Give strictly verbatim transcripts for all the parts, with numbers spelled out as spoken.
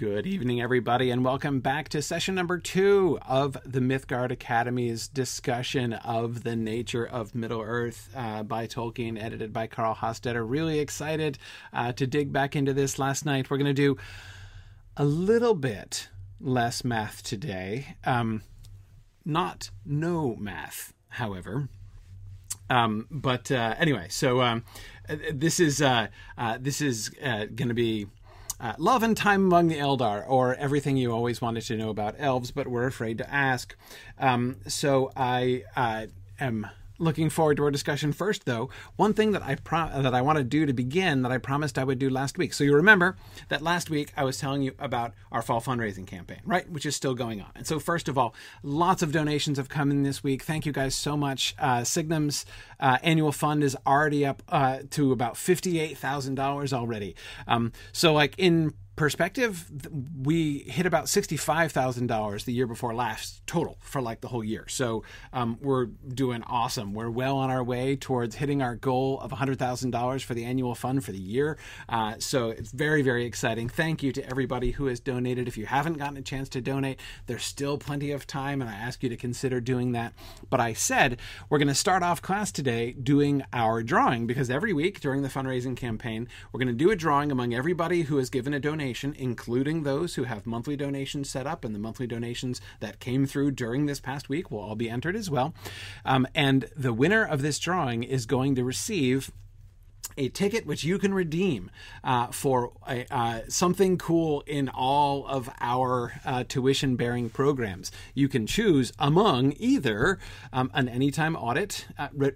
Good evening, everybody, and welcome back to session number two of the Mythgard Academy's discussion of the nature of Middle-earth uh, by Tolkien, edited by Carl Hostetter. Really excited uh, to dig back into this. Last night, we're going to do a little bit less math today. Um, not no math, however. Um, but uh, anyway, so um, this is, uh, uh, this is uh, going to be... Uh, Love and Time Among the Eldar, or everything you always wanted to know about elves, but were afraid to ask. Um, so I uh, am looking forward to our discussion. First, though, one thing that I pro- that I want to do to begin that I promised I would do last week. So you remember that last week I was telling you about our fall fundraising campaign, right? Which is still going on. And so first of all, lots of donations have come in this week. Thank you guys so much. Uh, Signum's uh, annual fund is already up uh, to about fifty-eight thousand dollars already. Um, so like in perspective, we hit about sixty-five thousand dollars the year before last total for like the whole year. So um, we're doing awesome. We're well on our way towards hitting our goal of one hundred thousand dollars for the annual fund for the year. Uh, so it's very, very exciting. Thank you to everybody who has donated. If you haven't gotten a chance to donate, there's still plenty of time, and I ask you to consider doing that. But I said we're going to start off class today doing our drawing, because every week during the fundraising campaign, we're going to do a drawing among everybody who has given a donation, including those who have monthly donations set up, and the monthly donations that came through during this past week will all be entered as well. Um, and the winner of this drawing is going to receive a ticket, which you can redeem uh, for a, uh, something cool in all of our uh, tuition-bearing programs. You can choose among either um, an anytime audit uh, re-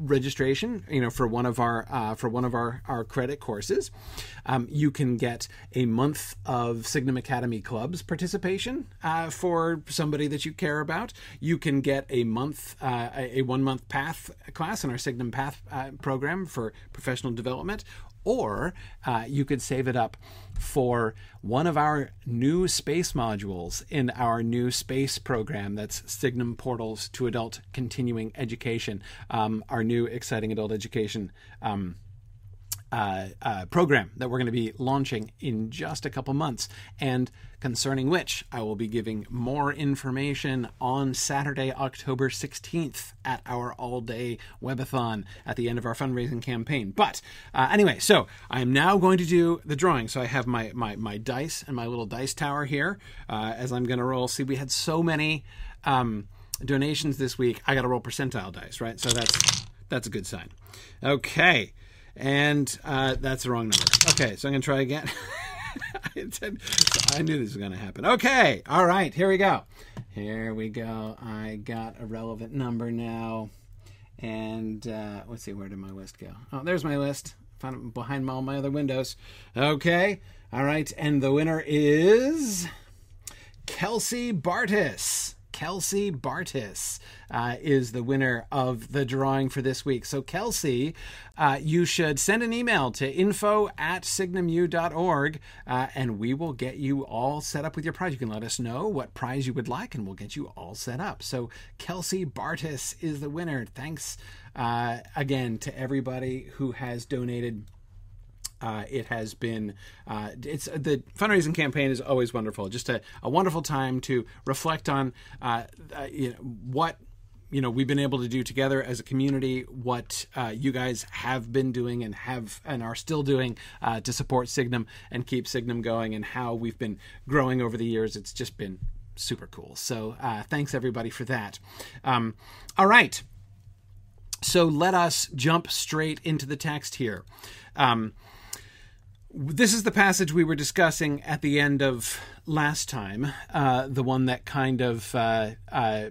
registration, you know, for one of our uh, for one of our, our credit courses. Um, you can get a month of Signum Academy Club's participation uh, for somebody that you care about. You can get a month, uh, a one month Path class in our Signum Path uh, program for professional development. Or uh, you could save it up for one of our new space modules in our new space program. That's Signum Portals to Adult Continuing Education, um, our new exciting adult education um, uh, uh, program that we're going to be launching in just a couple months, and concerning which I will be giving more information on Saturday, October sixteenth at our all-day webathon at the end of our fundraising campaign. But uh, anyway, so I'm now going to do the drawing. So I have my my, my dice and my little dice tower here uh, as I'm going to roll. See, we had so many um, donations this week. I got to roll percentile dice, right? So that's that's a good sign. Okay, and uh, that's the wrong number. Okay, so I'm going to try again. I, did, I knew this was going to happen. Okay. All right. Here we go. Here we go. I got a relevant number now. And uh, let's see. Where did my list go? Oh, there's my list. Found it behind all my other windows. Okay. All right. And the winner is Kelsey Bartis. Kelsey Bartis uh, is the winner of the drawing for this week. So Kelsey, uh, you should send an email to info at signumu.org uh, and we will get you all set up with your prize. You can let us know what prize you would like and we'll get you all set up. So Kelsey Bartis is the winner. Thanks uh, again to everybody who has donated. Uh, it has been, uh, it's the fundraising campaign is always wonderful. Just a, a wonderful time to reflect on uh, uh, you know, what you know we've been able to do together as a community, what uh, you guys have been doing and have and are still doing uh, to support Signum and keep Signum going, and how we've been growing over the years. It's just been super cool. So uh, thanks everybody for that. Um, all right. So let us jump straight into the text here. Um, This is the passage we were discussing at the end of last time, uh, the one that kind of, uh, uh,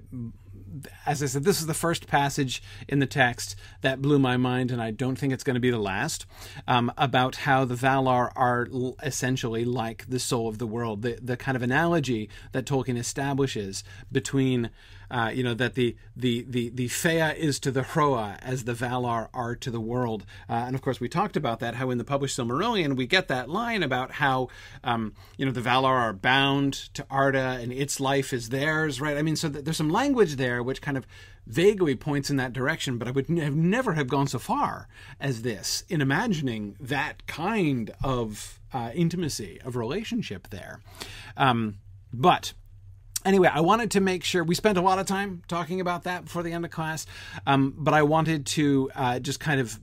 as I said, this is the first passage in the text that blew my mind, and I don't think it's going to be the last, um, about how the Valar are essentially like the soul of the world, the, the kind of analogy that Tolkien establishes between uh, you know, that the the the the Fëa is to the Hröa as the Valar are to the world. Uh, and of course, we talked about that, how in the published Silmarillion, we get that line about how, um, you know, the Valar are bound to Arda and its life is theirs, right? I mean, so th- there's some language there which kind of vaguely points in that direction, but I would have never have gone so far as this in imagining that kind of uh, intimacy of relationship there. Um, but anyway, I wanted to make sure we spent a lot of time talking about that before the end of class, um, but I wanted to uh, just kind of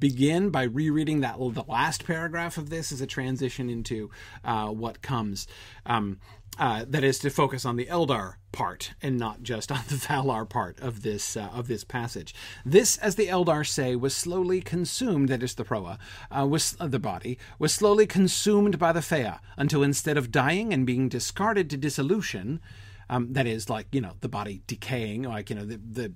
begin by rereading that the last paragraph of this as a transition into uh, what comes. Um, Uh, that is to focus on the Eldar part and not just on the Valar part of this uh, of this passage. This, as the Eldar say, was slowly consumed, that is the Hröa, uh, was, uh, the body, was slowly consumed by the Fëa until instead of dying and being discarded to dissolution, um, that is like, you know, the body decaying, like, you know, the... the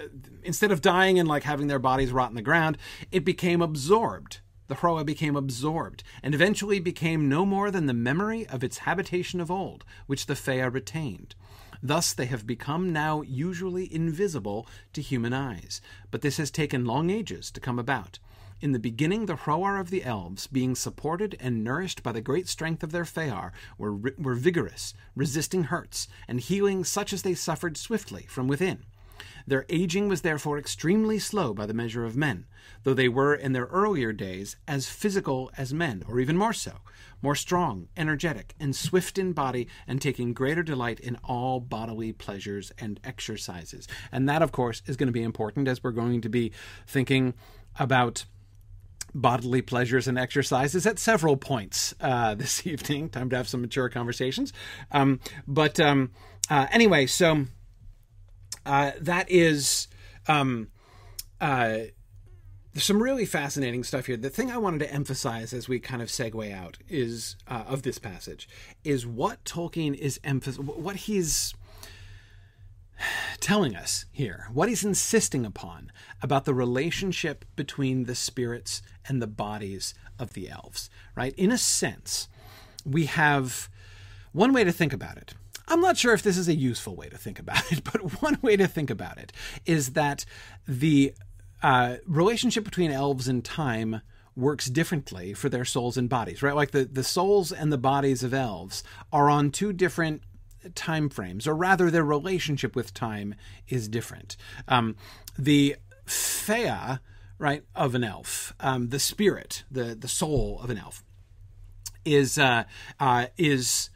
uh, instead of dying and like having their bodies rot in the ground, it became absorbed. The Hröa became absorbed, and eventually became no more than the memory of its habitation of old, which the Fëa retained. Thus they have become now usually invisible to human eyes, but this has taken long ages to come about. In the beginning, the Hröa of the Elves, being supported and nourished by the great strength of their Fëanor, were, were vigorous, resisting hurts, and healing such as they suffered swiftly from within. Their aging was therefore extremely slow by the measure of men, though they were in their earlier days as physical as men, or even more so, more strong, energetic, and swift in body, and taking greater delight in all bodily pleasures and exercises. And that, of course, is going to be important as we're going to be thinking about bodily pleasures and exercises at several points uh, this evening. Time to have some mature conversations. Um, but um, uh, anyway, so... Uh, that is um, uh, some really fascinating stuff here. The thing I wanted to emphasize as we kind of segue out is uh, of this passage is what Tolkien is emphasizing, what he's telling us here, what he's insisting upon about the relationship between the spirits and the bodies of the elves, right? In a sense, we have one way to think about it. I'm not sure if this is a useful way to think about it, but one way to think about it is that the uh, relationship between elves and time works differently for their souls and bodies, right? Like the, the souls and the bodies of elves are on two different time frames, or rather their relationship with time is different. Um, the Fëa, right, of an elf, um, the spirit, the, the soul of an elf, is uh, uh, is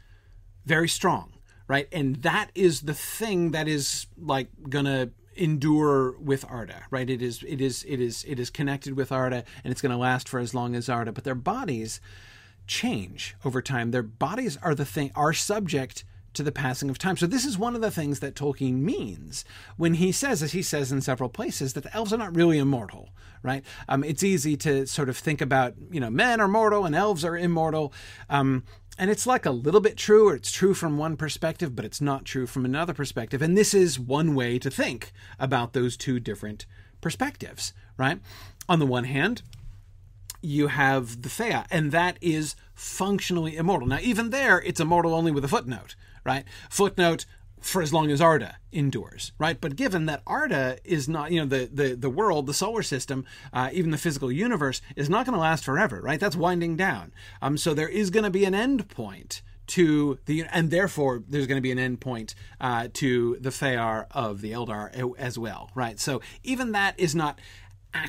very strong. Right. And that is the thing that is like going to endure with Arda. Right. It is it is it is it is connected with Arda, and it's going to last for as long as Arda. But their bodies change over time. Their bodies are the thing are subject to the passing of time. So this is one of the things that Tolkien means when he says, as he says in several places, that the elves are not really immortal. Right. Um, it's easy to sort of think about, you know, men are mortal and elves are immortal. Um And it's like a little bit true, or it's true from one perspective, but it's not true from another perspective. And this is one way to think about those two different perspectives, right? On the one hand, you have the Fëa, and that is functionally immortal. Now, even there, it's immortal only with a footnote, right? Footnote for as long as Arda endures, right? But given that Arda is not, you know, the the, the world, the solar system, uh, even the physical universe is not going to last forever, right? That's winding down. Um, so there is going to be an end point to the, and therefore there's going to be an end point uh, to the Fëanor of the Eldar as well, right? So even that is not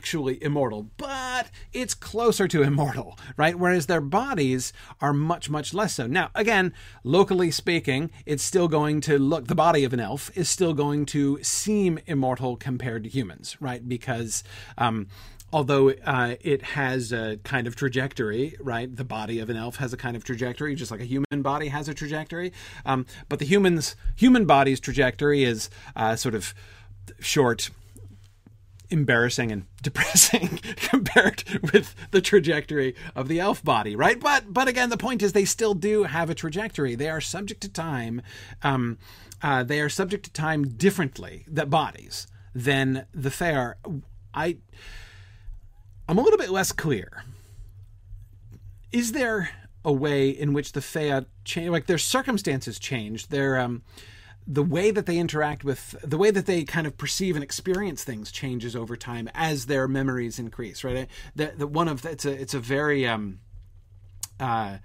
actually immortal, but it's closer to immortal, right? Whereas their bodies are much, much less so. Now, again, locally speaking, it's still going to look, the body of an elf is still going to seem immortal compared to humans, right? Because um, although uh, it has a kind of trajectory, right? The body of an elf has a kind of trajectory, just like a human body has a trajectory. Um, but the humans, human body's trajectory is uh, sort of short, embarrassing and depressing compared with the trajectory of the elf body, right? But but again, the point is they still do have a trajectory. They are subject to time. Um, uh, they are subject to time differently, the bodies, than the Fëanor. I, I'm a little bit less clear. Is there a way in which the Fëanor change, like their circumstances change, their um, the way that they interact with, the way that they kind of perceive and experience things changes over time as their memories increase, right? The, the one of, it's a, it's a very um, uh,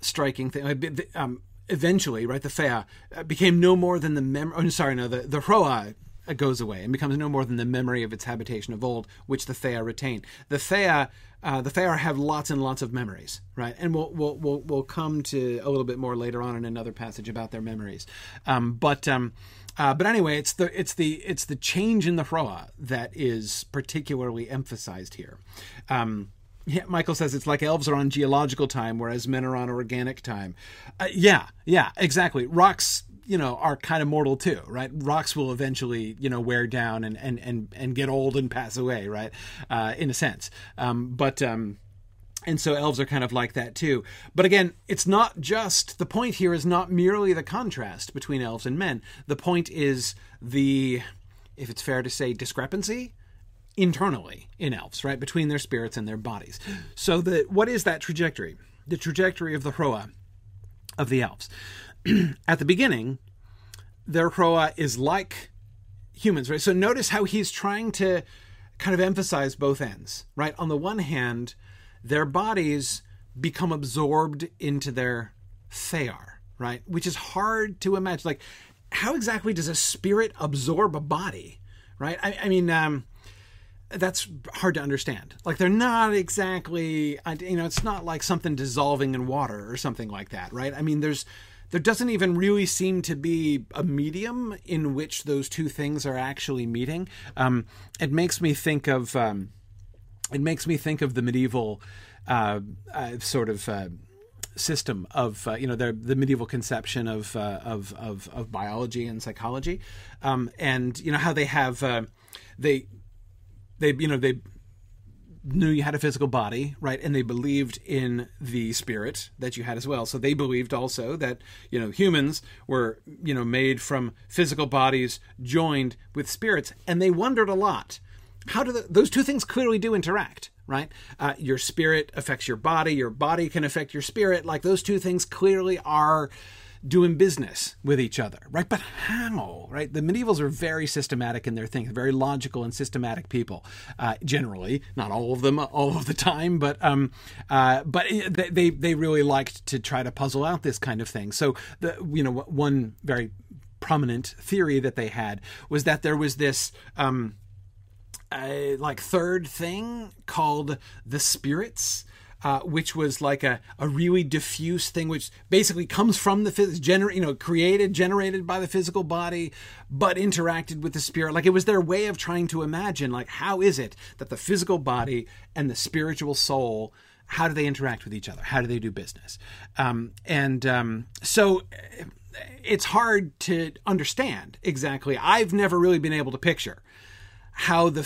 striking thing. Um, eventually, right, the Fëa became no more than the memory, oh, sorry, no, the, the Hröa goes away and becomes no more than the memory of its habitation of old, which the Fëa retain. The Fëa, uh, the Fëa have lots and lots of memories, right? And we'll, we'll we'll we'll come to a little bit more later on in another passage about their memories. Um, but um, uh, but anyway, it's the it's the it's the change in the Hröa that is particularly emphasized here. Um, yeah, Michael says it's like elves are on geological time, whereas men are on organic time. Uh, yeah, yeah, exactly. Rocks, you know, are kind of mortal too, right? Rocks will eventually, you know, wear down and, and, and, and get old and pass away, right? Uh, in a sense. Um, but, um, and so elves are kind of like that too. But again, it's not just, the point here is not merely the contrast between elves and men. The point is the, if it's fair to say, discrepancy internally in elves, right? Between their spirits and their bodies. So the, what is that trajectory? The trajectory of the Hröa, of the elves. At the beginning, their Hröa is like humans, right? So notice how he's trying to kind of emphasize both ends, right? On the one hand, their bodies become absorbed into their Fëanor, right? Which is hard to imagine. Like, how exactly does a spirit absorb a body, right? I, I mean, um, that's hard to understand. Like, they're not exactly, you know, it's not like something dissolving in water or something like that, right? I mean, there's... there doesn't even really seem to be a medium in which those two things are actually meeting. Um, it makes me think of um, it makes me think of the medieval uh, uh, sort of uh, system of uh, you know the, the medieval conception of, uh, of of of biology and psychology, um, and you know how they have uh, they they you know they. knew you had a physical body, right? And they believed in the spirit that you had as well. So they believed also that, you know, humans were, you know, made from physical bodies joined with spirits. And they wondered a lot. How do the, those two things clearly do interact, right? Uh, your spirit affects your body. Your body can affect your spirit. Like, those two things clearly are doing business with each other, right? But how, right? The medievals are very systematic in their thinking, very logical and systematic people, uh, generally. Not all of them, all of the time, but um, uh, but it, they they really liked to try to puzzle out this kind of thing. So the you know one very prominent theory that they had was that there was this um, uh, like third thing called the spirits. Uh, which was like a, a really diffuse thing, which basically comes from the phys- gener- you know, created, generated by the physical body, but interacted with the spirit. Like, it was their way of trying to imagine, like, how is it that the physical body and the spiritual soul, how do they interact with each other? How do they do business? Um, and um, so it's hard to understand exactly. I've never really been able to picture how the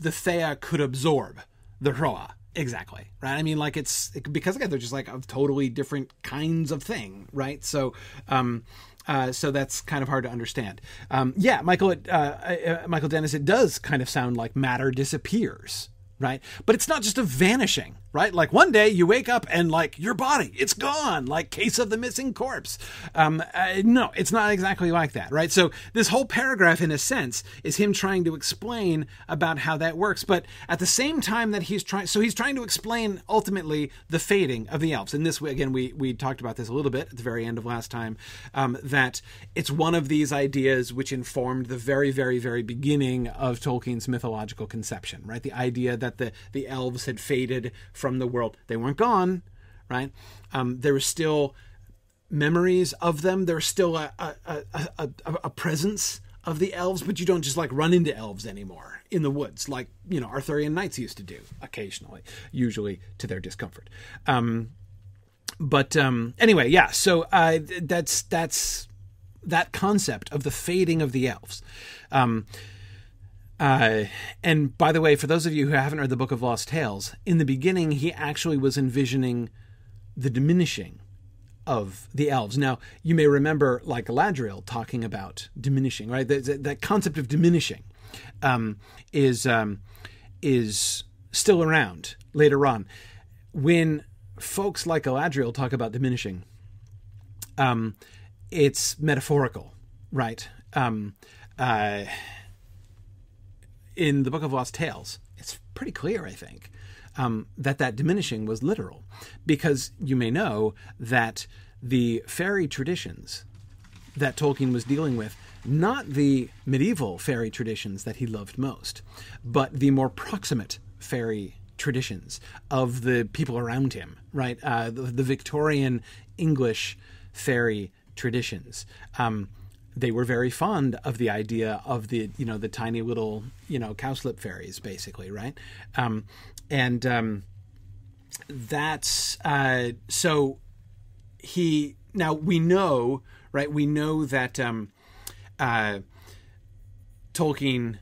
the Fëa could absorb the Hröa. Exactly. Right. I mean, like, it's it, because again, they're just like of totally different kinds of thing. Right. So um, uh, so that's kind of hard to understand. Um, yeah. Michael, uh, uh, Michael Dennis, it does kind of sound like matter disappears. Right. But it's not just a vanishing. Right. Like, one day you wake up and, like, your body, it's gone, like case of the missing corpse. Um, uh, no, it's not exactly like that. Right. So this whole paragraph, in a sense, is him trying to explain about how that works. But at the same time that he's trying, so he's trying to explain ultimately the fading of the elves. And this, again, we, we talked about this a little bit at the very end of last time, um, that it's one of these ideas which informed the very, very, very beginning of Tolkien's mythological conception. Right. The idea that the, the elves had faded from From the world. They weren't gone, right? Um, there were still memories of them. There was still a, a, a, a, a presence of the elves, but you don't just, like, run into elves anymore in the woods, like, you know, Arthurian knights used to do occasionally, usually to their discomfort. Um, but um, anyway, yeah. So uh, that's that's that concept of the fading of the elves. Um, Uh, and by the way, for those of you who haven't read the Book of Lost Tales, in the beginning, he actually was envisioning the diminishing of the elves. Now, you may remember, like, Galadriel talking about diminishing, right? That, that concept of diminishing um, is um, is still around later on. When folks like Galadriel talk about diminishing, um, it's metaphorical. Right. Um, uh, in the Book of Lost Tales, it's pretty clear, I think, um, that that diminishing was literal. Because you may know that the fairy traditions that Tolkien was dealing with, not the medieval fairy traditions that he loved most, but the more proximate fairy traditions of the people around him, right? Uh, the, the Victorian English fairy traditions. Um, they were very fond of the idea of the, you know, the tiny little, you know, cowslip fairies, basically, right? Um, and um, that's, uh, so he, now we know, right, we know that um, uh, Tolkien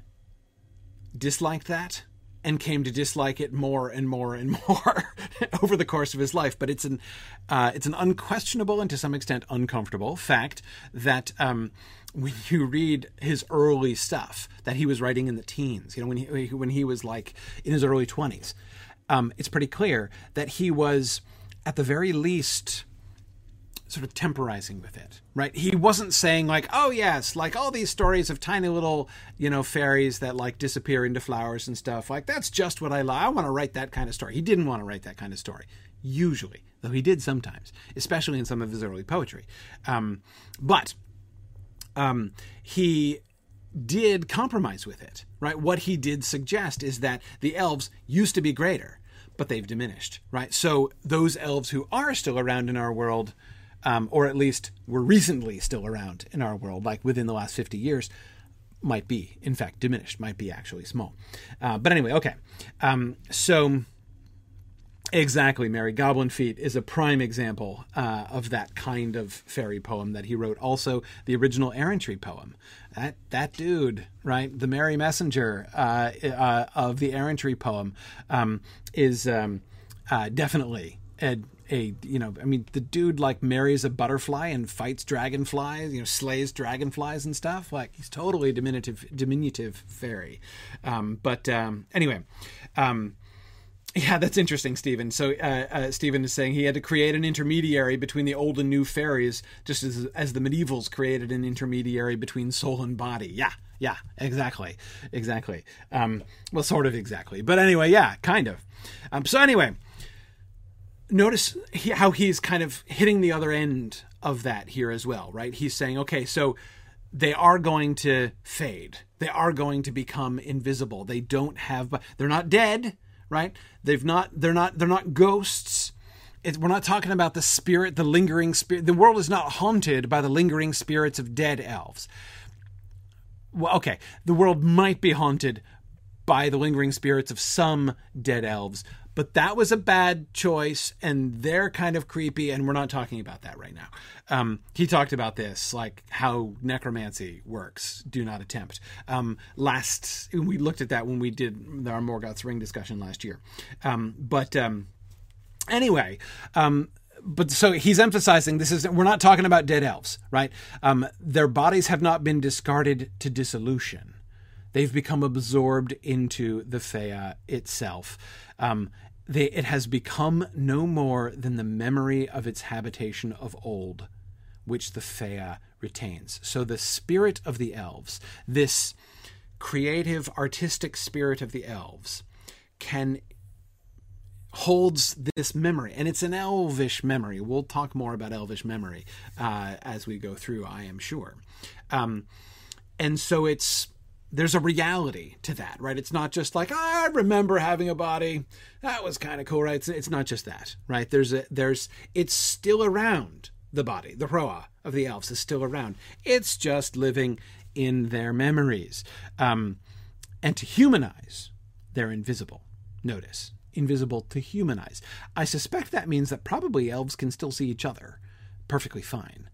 disliked that and came to dislike it more and more and more over the course of his life. But it's an uh, it's an unquestionable and to some extent uncomfortable fact that um, when you read his early stuff that he was writing in the teens, you know, when he when he was like in his early twenties, um, it's pretty clear that he was at the very least sort of temporizing with it, right? He wasn't saying like, oh yes, like all these stories of tiny little, you know, fairies that like disappear into flowers and stuff, like that's just what I love. I want to write that kind of story. He didn't want to write that kind of story, usually, though he did sometimes, especially in some of his early poetry. Um, but um, he did compromise with it, right? What he did suggest is that the elves used to be greater, but they've diminished, right? So those elves who are still around in our world, Um, or at least were recently still around in our world, like within the last fifty years, might be, in fact, diminished, might be actually small. Uh, but anyway, okay. Um, so exactly, Mary, Goblin Feet is a prime example uh, of that kind of fairy poem that he wrote. Also, the original Errantry poem. That that dude, right? The Merry Messenger uh, uh, of the Errantry poem um, is um, uh, definitely a A, you know, I mean, the dude like marries a butterfly and fights dragonflies, you know, slays dragonflies and stuff. Like he's totally diminutive, diminutive fairy. Um, but um, anyway, um, yeah, that's interesting, Stephen. So uh, uh, Stephen is saying he had to create an intermediary between the old and new fairies, just as as the medievals created an intermediary between soul and body. Yeah, yeah, exactly, exactly. Um, well, sort of exactly, but anyway, yeah, kind of. Um, so anyway. Notice how he's kind of hitting the other end of that here as well, right? He's saying, okay, so they are going to fade. They are going to become invisible. They don't have, they're not dead, right? They've not, they're not, they're not ghosts. It, we're not talking about the spirit, the lingering spirit. The world is not haunted by the lingering spirits of dead elves. Well, okay. The world might be haunted by the lingering spirits of some dead elves, but that was a bad choice, and they're kind of creepy, and we're not talking about that right now. Um, he talked about this, like how necromancy works. Do not attempt. Um, last, we looked at that when we did our Morgoth's Ring discussion last year. Um, but um, anyway, um, but so he's emphasizing this is, we're not talking about dead elves, right? Um, their bodies have not been discarded to dissolution. They've become absorbed into the Fëa itself. Um, they, it has become no more than the memory of its habitation of old, which the Fëa retains. So the spirit of the elves, this creative, artistic spirit of the elves, can holds this memory. And it's an elvish memory. We'll talk more about elvish memory uh, as we go through, I am sure. Um, and so it's... There's a reality to that, right? It's not just like, I remember having a body. That was kind of cool, right? It's, it's not just that, right? There's a, there's, it's still around the body. The Hröa of the elves is still around. It's just living in their memories. Um, and to humanize, they're invisible. Notice, invisible to humanize. I suspect that means that probably elves can still see each other perfectly fine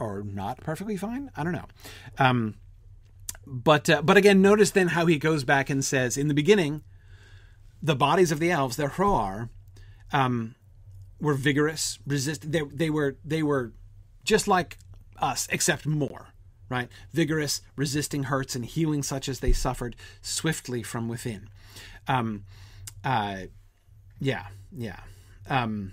or not perfectly fine. I don't know. Um, But uh, but again, notice then how he goes back and says, in the beginning, the bodies of the elves, their Hröar, um, were vigorous, resist. They they were they were just like us, except more, right? Vigorous, resisting hurts and healing such as they suffered swiftly from within. Um, uh, yeah, yeah. Um,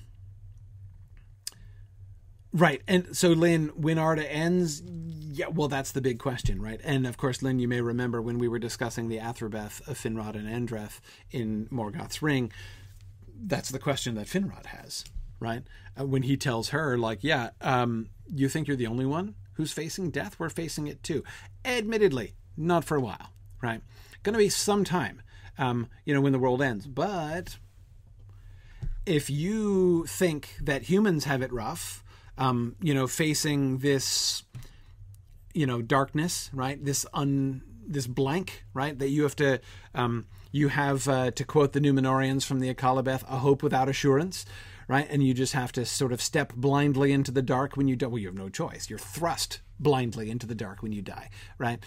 Right. And so, Lynn, when Arda ends, yeah, well, that's the big question, right? And, of course, Lynn, you may remember when we were discussing the Athrobeth of Finrod and Endreth in Morgoth's Ring, that's the question that Finrod has, right? Uh, when he tells her, like, yeah, um, you think you're the only one who's facing death? We're facing it, too. Admittedly, not for a while, right? Going to be some time, um, you know, when the world ends. But if you think that humans have it rough, um, you know, facing this, you know, darkness, right? This un, this blank, right? That you have to, um, you have uh, to quote the Numenorians from the Akalabeth, a hope without assurance, right? And you just have to sort of step blindly into the dark when you don't. Well, you have no choice. You're thrust blindly into the dark when you die, right?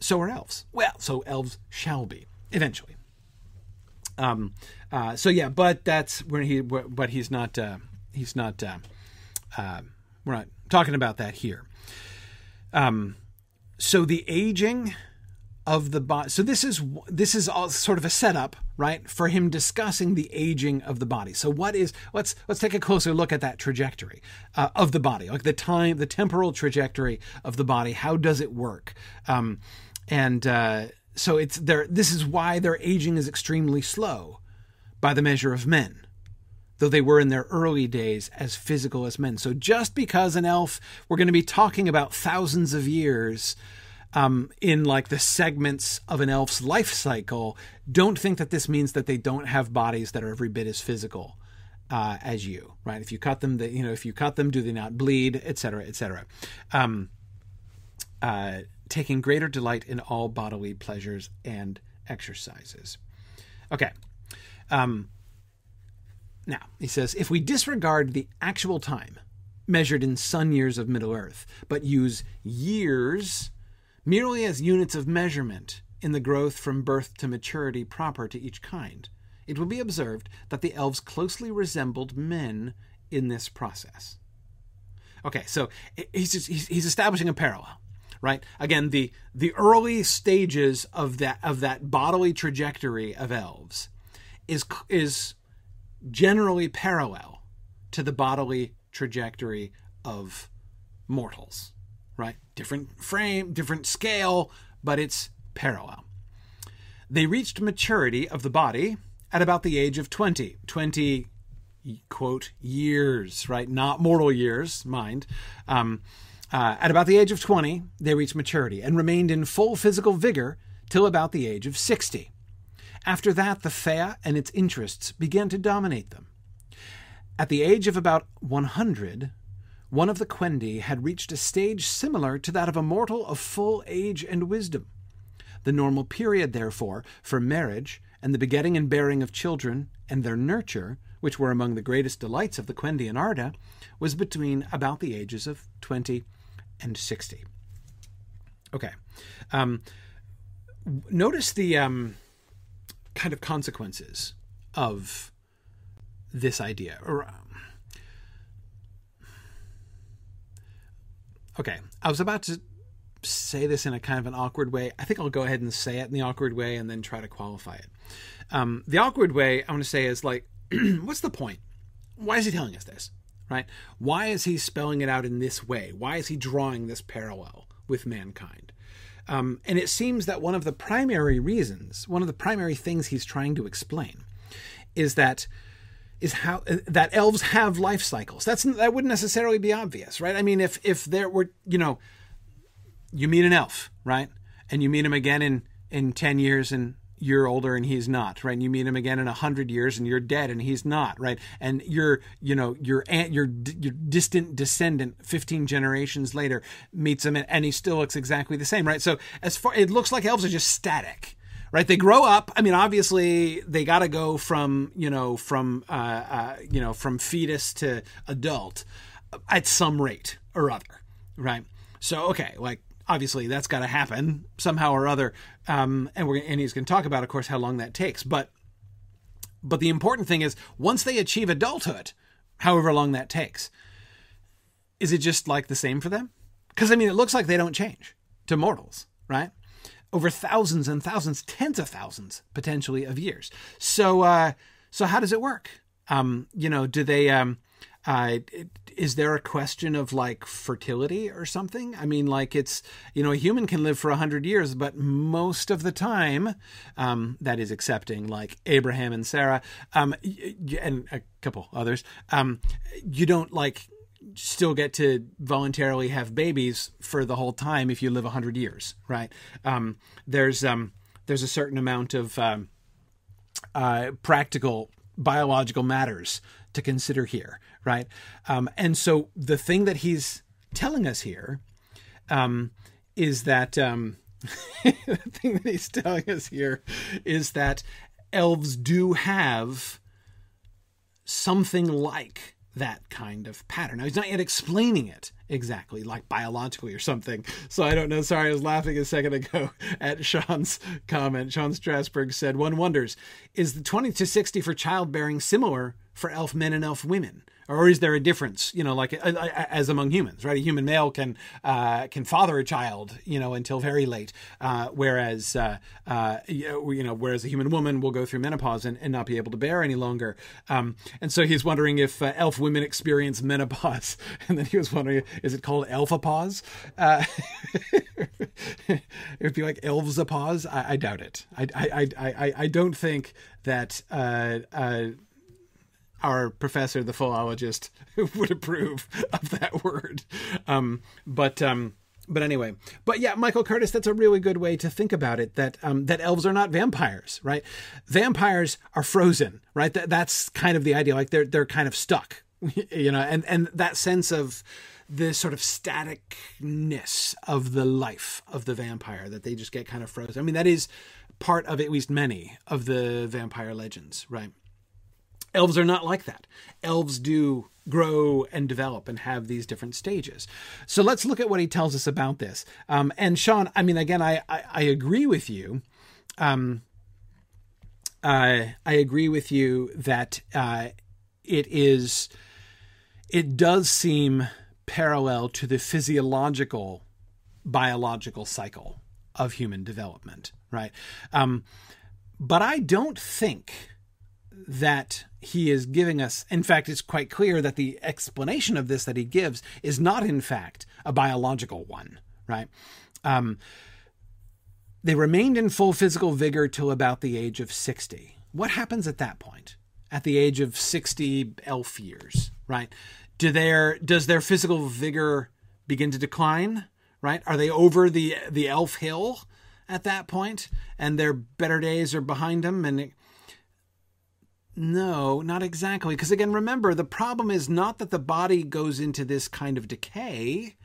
So are elves. Well, so elves shall be eventually. Um. Uh. So yeah, but that's where he. Where, but he's not. Uh, he's not. Uh, uh, we're not talking about that here. Um. So the aging of the body. So this is this is all sort of a setup, right, for him discussing the aging of the body. So what is? Let's let's take a closer look at that trajectory uh, of the body, like the time, the temporal trajectory of the body. How does it work? Um. And uh, so it's there. This is why their aging is extremely slow by the measure of men, though they were in their early days as physical as men. So just because an elf, we're going to be talking about thousands of years um, in like the segments of an elf's life cycle, don't think that this means that they don't have bodies that are every bit as physical uh, as you, right? If you cut them, they, you know, if you cut them, do they not bleed, et cetera, et cetera. Um, uh, taking greater delight in all bodily pleasures and exercises. Okay. Um, now, he says, if we disregard the actual time measured in sun years of Middle-earth, but use years merely as units of measurement in the growth from birth to maturity proper to each kind, it will be observed that the elves closely resembled men in this process. Okay, so he's, just, he's, he's establishing a parallel. Right. Again, the the early stages of that of that bodily trajectory of elves is is generally parallel to the bodily trajectory of mortals. Right. Different frame, different scale, but it's parallel. They reached maturity of the body at about the age of twenty. twenty, quote, years. Right. Not mortal years, mind. Um Uh, at about the age of twenty, they reached maturity and remained in full physical vigor till about the age of sixty. After that, the Fëa and its interests began to dominate them. At the age of about one hundred, one of the Quendi had reached a stage similar to that of a mortal of full age and wisdom. The normal period, therefore, for marriage and the begetting and bearing of children and their nurture, which were among the greatest delights of the Quendi and Arda, was between about the ages of twenty and sixty. Okay. Um, notice the um, kind of consequences of this idea. Okay. I was about to say this in a kind of an awkward way. I think I'll go ahead and say it in the awkward way and then try to qualify it. Um, the awkward way I want to say is like, what's the point? Why is he telling us this? Right? Why is he spelling it out in this way? Why is he drawing this parallel with mankind? Um, and it seems that one of the primary reasons, one of the primary things he's trying to explain, is that is how uh, that elves have life cycles. That's that wouldn't necessarily be obvious, right? I mean, if if there were, you know, you meet an elf, right, and you meet him again in in ten years, and you're older and he's not, right? And you meet him again in a hundred years and you're dead and he's not, right? And you're, you know, your aunt, your, your distant descendant fifteen generations later meets him and he still looks exactly the same, right? So as far, it looks like elves are just static, right? They grow up. I mean, obviously they got to go from, you know, from, uh, uh, you know, from fetus to adult at some rate or other, right? So, okay, like, obviously, that's got to happen somehow or other, um, and we're and he's going to talk about, of course, how long that takes. But, but the important thing is, once they achieve adulthood, however long that takes, is it just like the same for them? Because I mean, it looks like they don't change to mortals, right? Over thousands and thousands, tens of thousands potentially of years. So, uh, so how does it work? Um, you know, do they? Um, uh, is there a question of like fertility or something? I mean, like it's, you know, a human can live for a hundred years, but most of the time, um, that is accepting like Abraham and Sarah, um, and a couple others, um, you don't like still get to voluntarily have babies for the whole time if you live a hundred years, right? Um, there's, um, there's a certain amount of, um, uh, practical biological matters to consider here, right? Um, and so the thing that he's telling us here um, is that um, the thing that he's telling us here is that elves do have something like that kind of pattern. Now, he's not yet explaining it exactly, like biologically or something. So I don't know. Sorry, I was laughing a second ago at Sean's comment. Sean Strasberg said, one wonders, is the twenty to sixty for childbearing similar for elf men and elf women? Or is there a difference, you know, like as among humans, right? A human male can uh, can father a child, you know, until very late, uh, whereas, uh, uh, you know, whereas a human woman will go through menopause and, and not be able to bear any longer. Um, and so he's wondering if uh, elf women experience menopause. And then he was wondering, is it called elfapause? Uh, it would be like elvesapause. I, I doubt it. I, I, I, I don't think that... Uh, uh, Our professor, the philologist, would approve of that word. Um, but um, but anyway, but yeah, Michael Curtis, that's a really good way to think about it, that um, that elves are not vampires, right? Vampires are frozen, right? That, that's kind of the idea, like they're they're kind of stuck, you know, and, and that sense of the sort of staticness of the life of the vampire, that they just get kind of frozen. I mean, that is part of at least many of the vampire legends, right? Elves are not like that. Elves do grow and develop and have these different stages. So let's look at what he tells us about this. Um, and Sean, I mean, again, I, I, I agree with you. Um, I, I agree with you that uh, it is, it does seem parallel to the physiological, biological cycle of human development, right? Um, but I don't think that he is giving us. In fact, it's quite clear that the explanation of this that he gives is not, in fact, a biological one, right? Um, they remained in full physical vigor till about the age of sixty. What happens at that point? At the age of sixty elf years, right? Do their, does their physical vigor begin to decline, right? Are they over the, the elf hill at that point, and their better days are behind them? And it, no, not exactly. Because again, remember, the problem is not that the body goes into this kind of decay,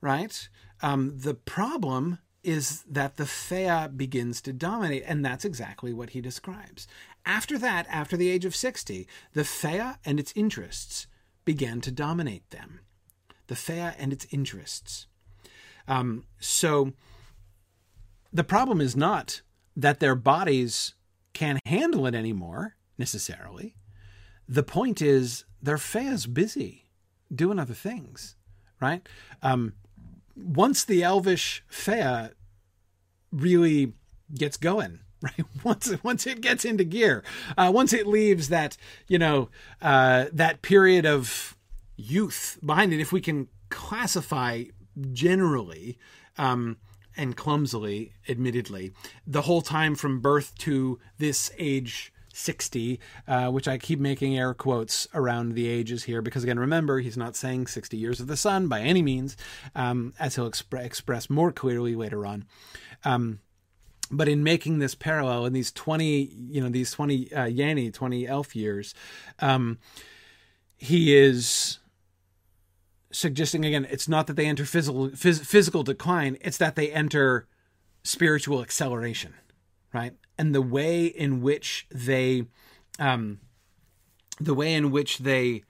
right? Um, the problem is that the Fëa begins to dominate. And that's exactly what he describes. After that, after the age of sixty, the Fëa and its interests began to dominate them. The Fëa and its interests. Um, so the problem is not that their bodies can't handle it anymore, necessarily. The point is their Fëa's busy doing other things, right? Um, once the elvish Fëa really gets going, right? Once, once it gets into gear, uh, once it leaves that, you know, uh, that period of youth behind it, if we can classify generally, um, and clumsily, admittedly, the whole time from birth to this age sixty, uh, which I keep making air quotes around the ages here, because again, remember, he's not saying sixty years of the sun by any means, um, as he'll exp- express more clearly later on. Um, but in making this parallel in these twenty, you know, these twenty uh, Yanni, twenty elf years, um, he is suggesting, again, it's not that they enter physical, phys- physical decline, it's that they enter spiritual acceleration, right? And the way in which they, um, the way in which they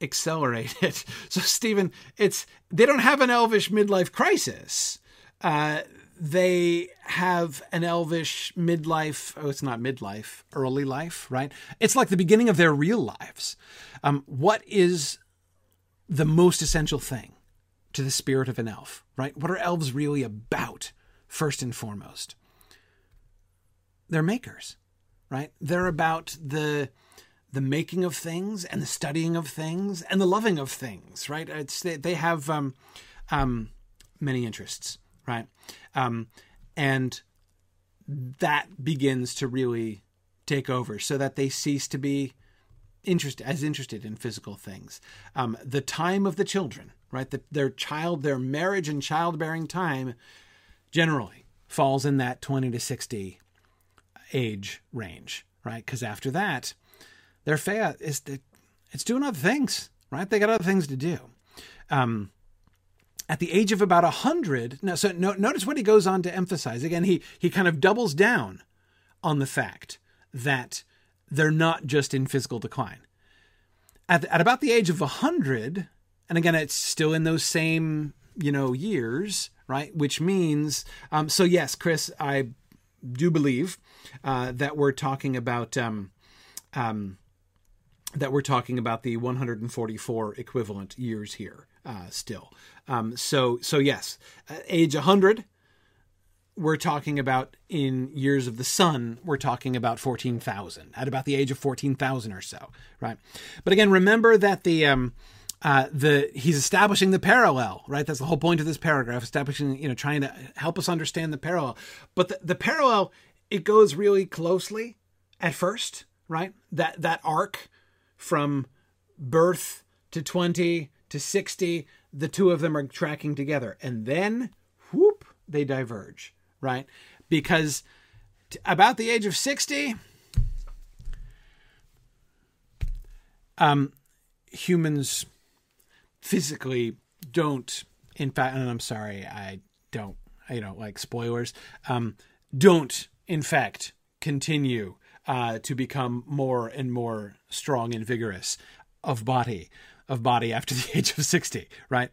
accelerate it. So Stephen, it's, they don't have an elvish midlife crisis. Uh, they have an elvish midlife. Oh, it's not midlife, early life, right? It's like the beginning of their real lives. Um, what is the most essential thing to the spirit of an elf, right? What are elves really about first and foremost? They're makers, right? They're about the the making of things and the studying of things and the loving of things, right? It's, they, they have um, um, many interests, right? Um, and that begins to really take over so that they cease to be interest, as interested in physical things. Um, the time of the children, right? The, their child, their marriage and childbearing time generally falls in that twenty to sixty age range, right? Because after that, their Fëa is the, it's doing other things, right? They got other things to do. Um, at the age of about a hundred, now, so no, notice what he goes on to emphasize. Again, he he kind of doubles down on the fact that they're not just in physical decline. At, at about the age of a hundred, and again, it's still in those same, you know, years, right? Which means, um, so yes, Chris, I do believe uh, that we're talking about. Um, um, that we're talking about the one hundred forty-four equivalent years here uh, still. Um, so, so yes, at age one hundred, we're talking about in years of the sun, we're talking about fourteen thousand at about the age of fourteen thousand or so. Right. But again, remember that the, um, uh, the, he's establishing the parallel, right? That's the whole point of this paragraph, establishing, you know, trying to help us understand the parallel, but the, the parallel, it goes really closely at first, right? That, that arc, from birth to twenty to sixty, the two of them are tracking together. And then, whoop, they diverge, right? Because t- about the age of sixty, um, humans physically don't, in fact, and I'm sorry, I don't, I don't like spoilers, um, don't, in fact, continue Uh, to become more and more strong and vigorous of body, of body after the age of sixty, right?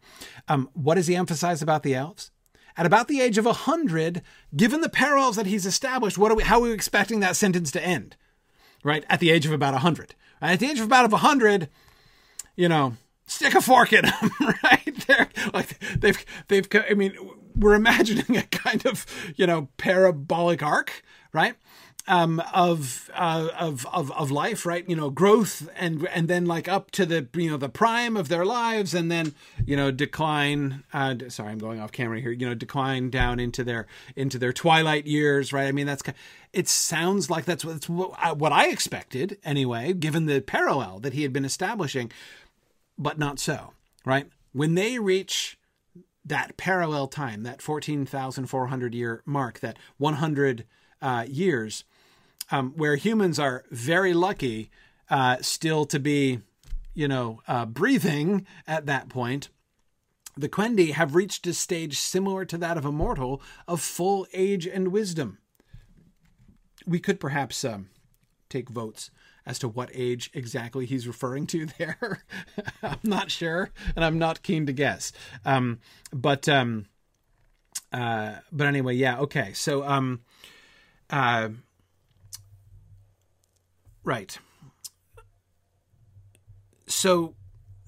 Um, what does he emphasize about the elves? At about the age of one hundred, given the parallels that he's established, what are we, how are we expecting that sentence to end, right? At the age of about one hundred. Right? At the age of about one hundred, you know, stick a fork in them, right? They're, like they've, they've, I mean, we're imagining a kind of, you know, parabolic arc, right? Um, of, uh, of, of, of life, right. You know, growth and, and then like up to the, you know, the prime of their lives and then, you know, decline, uh, sorry, I'm going off camera here, you know, decline down into their, into their twilight years. Right. I mean, that's, it sounds like that's what, that's what I, what I expected anyway, given the parallel that he had been establishing, but not so, right. When they reach that parallel time, that fourteen thousand four hundred year mark, that one hundred uh, years, Um, where humans are very lucky uh, still to be, you know, uh, breathing at that point, the Quendi have reached a stage similar to that of a mortal of full age and wisdom. We could perhaps um, take votes as to what age exactly he's referring to there. I'm not sure, and I'm not keen to guess. Um, but um, uh, but anyway, yeah, okay. So. Um, uh, Right. So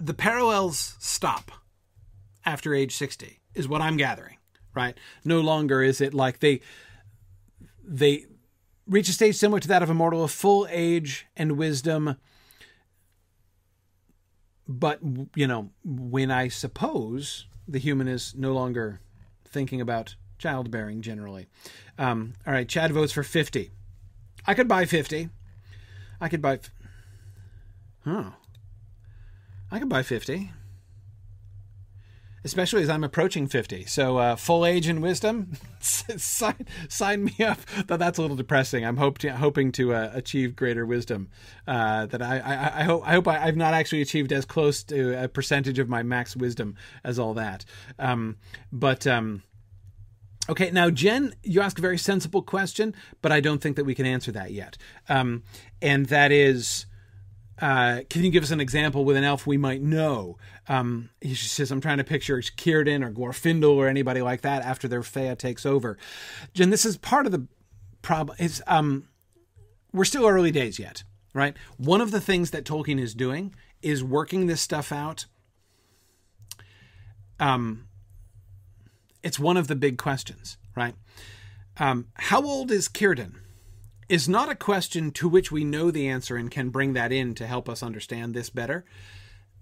the parallels stop after age sixty is what I'm gathering, right? No longer is it like they they reach a stage similar to that of a mortal of full age and wisdom. But, you know, when I suppose the human is no longer thinking about childbearing generally. Um, all right. Chad votes for fifty. I could buy fifty. I could buy... F- oh. I could buy fifty. Especially as I'm approaching fifty. So uh, full age and wisdom, sign, sign me up. Though that's a little depressing. I'm hope to, hoping to uh, achieve greater wisdom. Uh, that I, I, I hope, I hope I, I've not actually achieved as close to a percentage of my max wisdom as all that. Um, but... Um, Okay, now, Jen, you ask a very sensible question, but I don't think that we can answer that yet. Um, and that is, uh, can you give us an example with an elf we might know? Um, she says, I'm trying to picture Círdan or Glorfindel or anybody like that after their Fëa takes over. Jen, this is part of the problem. Is um, we're still early days yet, right? One of the things that Tolkien is doing is working this stuff out. Um. It's one of the big questions, right? Um, how old is Círdan? is not a question to which we know the answer and can bring that in to help us understand this better.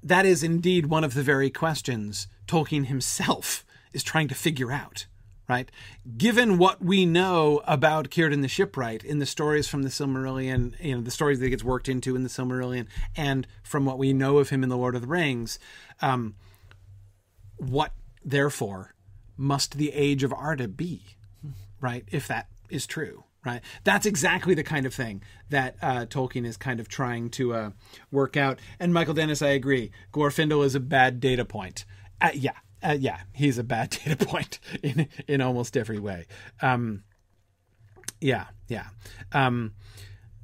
That is indeed one of the very questions Tolkien himself is trying to figure out, right? Given what we know about Círdan the Shipwright in the stories from the Silmarillion, you know, the stories that he gets worked into in the Silmarillion, and from what we know of him in The Lord of the Rings, um, what, therefore, must the age of Arda be, right? If that is true. Right. That's exactly the kind of thing that uh, Tolkien is kind of trying to uh, work out. And Michael Dennis, I agree. Glorfindel is a bad data point. Uh, yeah. Uh, yeah. He's a bad data point in in almost every way. Um, yeah. Yeah. Um,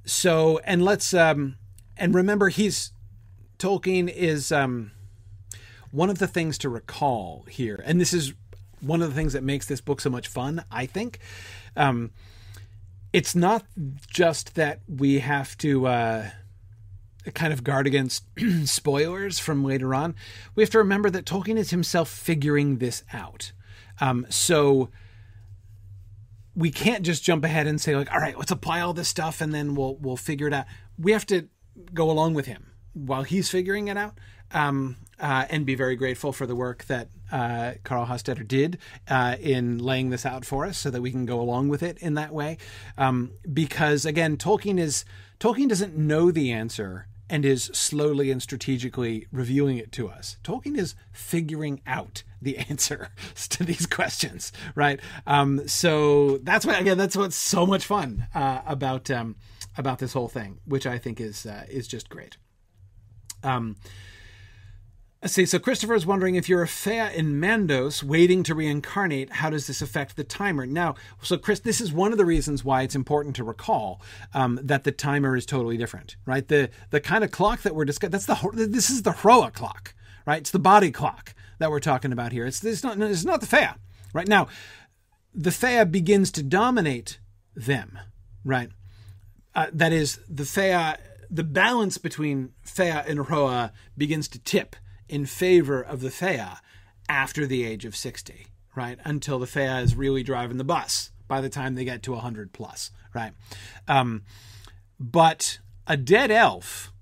so and let's um, and remember, he's Tolkien is um, one of the things to recall here. And this is one of the things that makes this book so much fun, I think. Um It's not just that we have to uh, kind of guard against spoilers from later on. We have to remember that Tolkien is himself figuring this out. Um, so we can't just jump ahead and say, like, all right, let's apply all this stuff and then we'll we'll figure it out. We have to go along with him while he's figuring it out, um, uh, and be very grateful for the work that uh, Karl Hostetter did uh, in laying this out for us so that we can go along with it in that way. Um, because, again, Tolkien is Tolkien doesn't know the answer and is slowly and strategically revealing it to us. Tolkien is figuring out the answer to these questions, right? Um, so that's what, again, that's what's so much fun uh, about um, about this whole thing, which I think is uh, is just great. Um, let's see. So Christopher is wondering, if you're a Fëa in Mandos waiting to reincarnate, how does this affect the timer? Now, so Chris, this is one of the reasons why it's important to recall um, that the timer is totally different, right? The the kind of clock that we're discussing, that's the this is the Hröa clock, right? It's the body clock that we're talking about here. It's it's not it's not the Fëa, right? Now, the Fëa begins to dominate them, right? Uh, that is the Fëa. The balance between Fëa and Hröa begins to tip in favor of the Fëa after the age of sixty, right? Until the Fëa is really driving the bus by the time they get to one hundred plus, right? Um, but a dead elf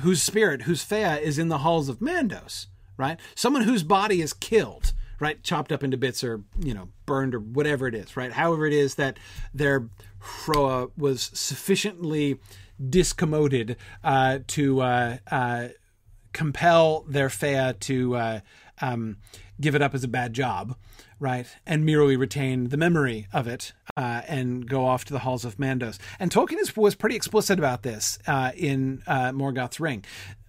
whose spirit, whose Fëa is in the halls of Mandos, right? Someone whose body is killed, right? Chopped up into bits or, you know, burned or whatever it is, right? However it is that their Hröa was sufficiently discommoded uh, to uh, uh, compel their Fëa to uh, um, give it up as a bad job, right? And merely retain the memory of it uh, and go off to the halls of Mandos. And Tolkien is, was pretty explicit about this uh, in uh, Morgoth's Ring.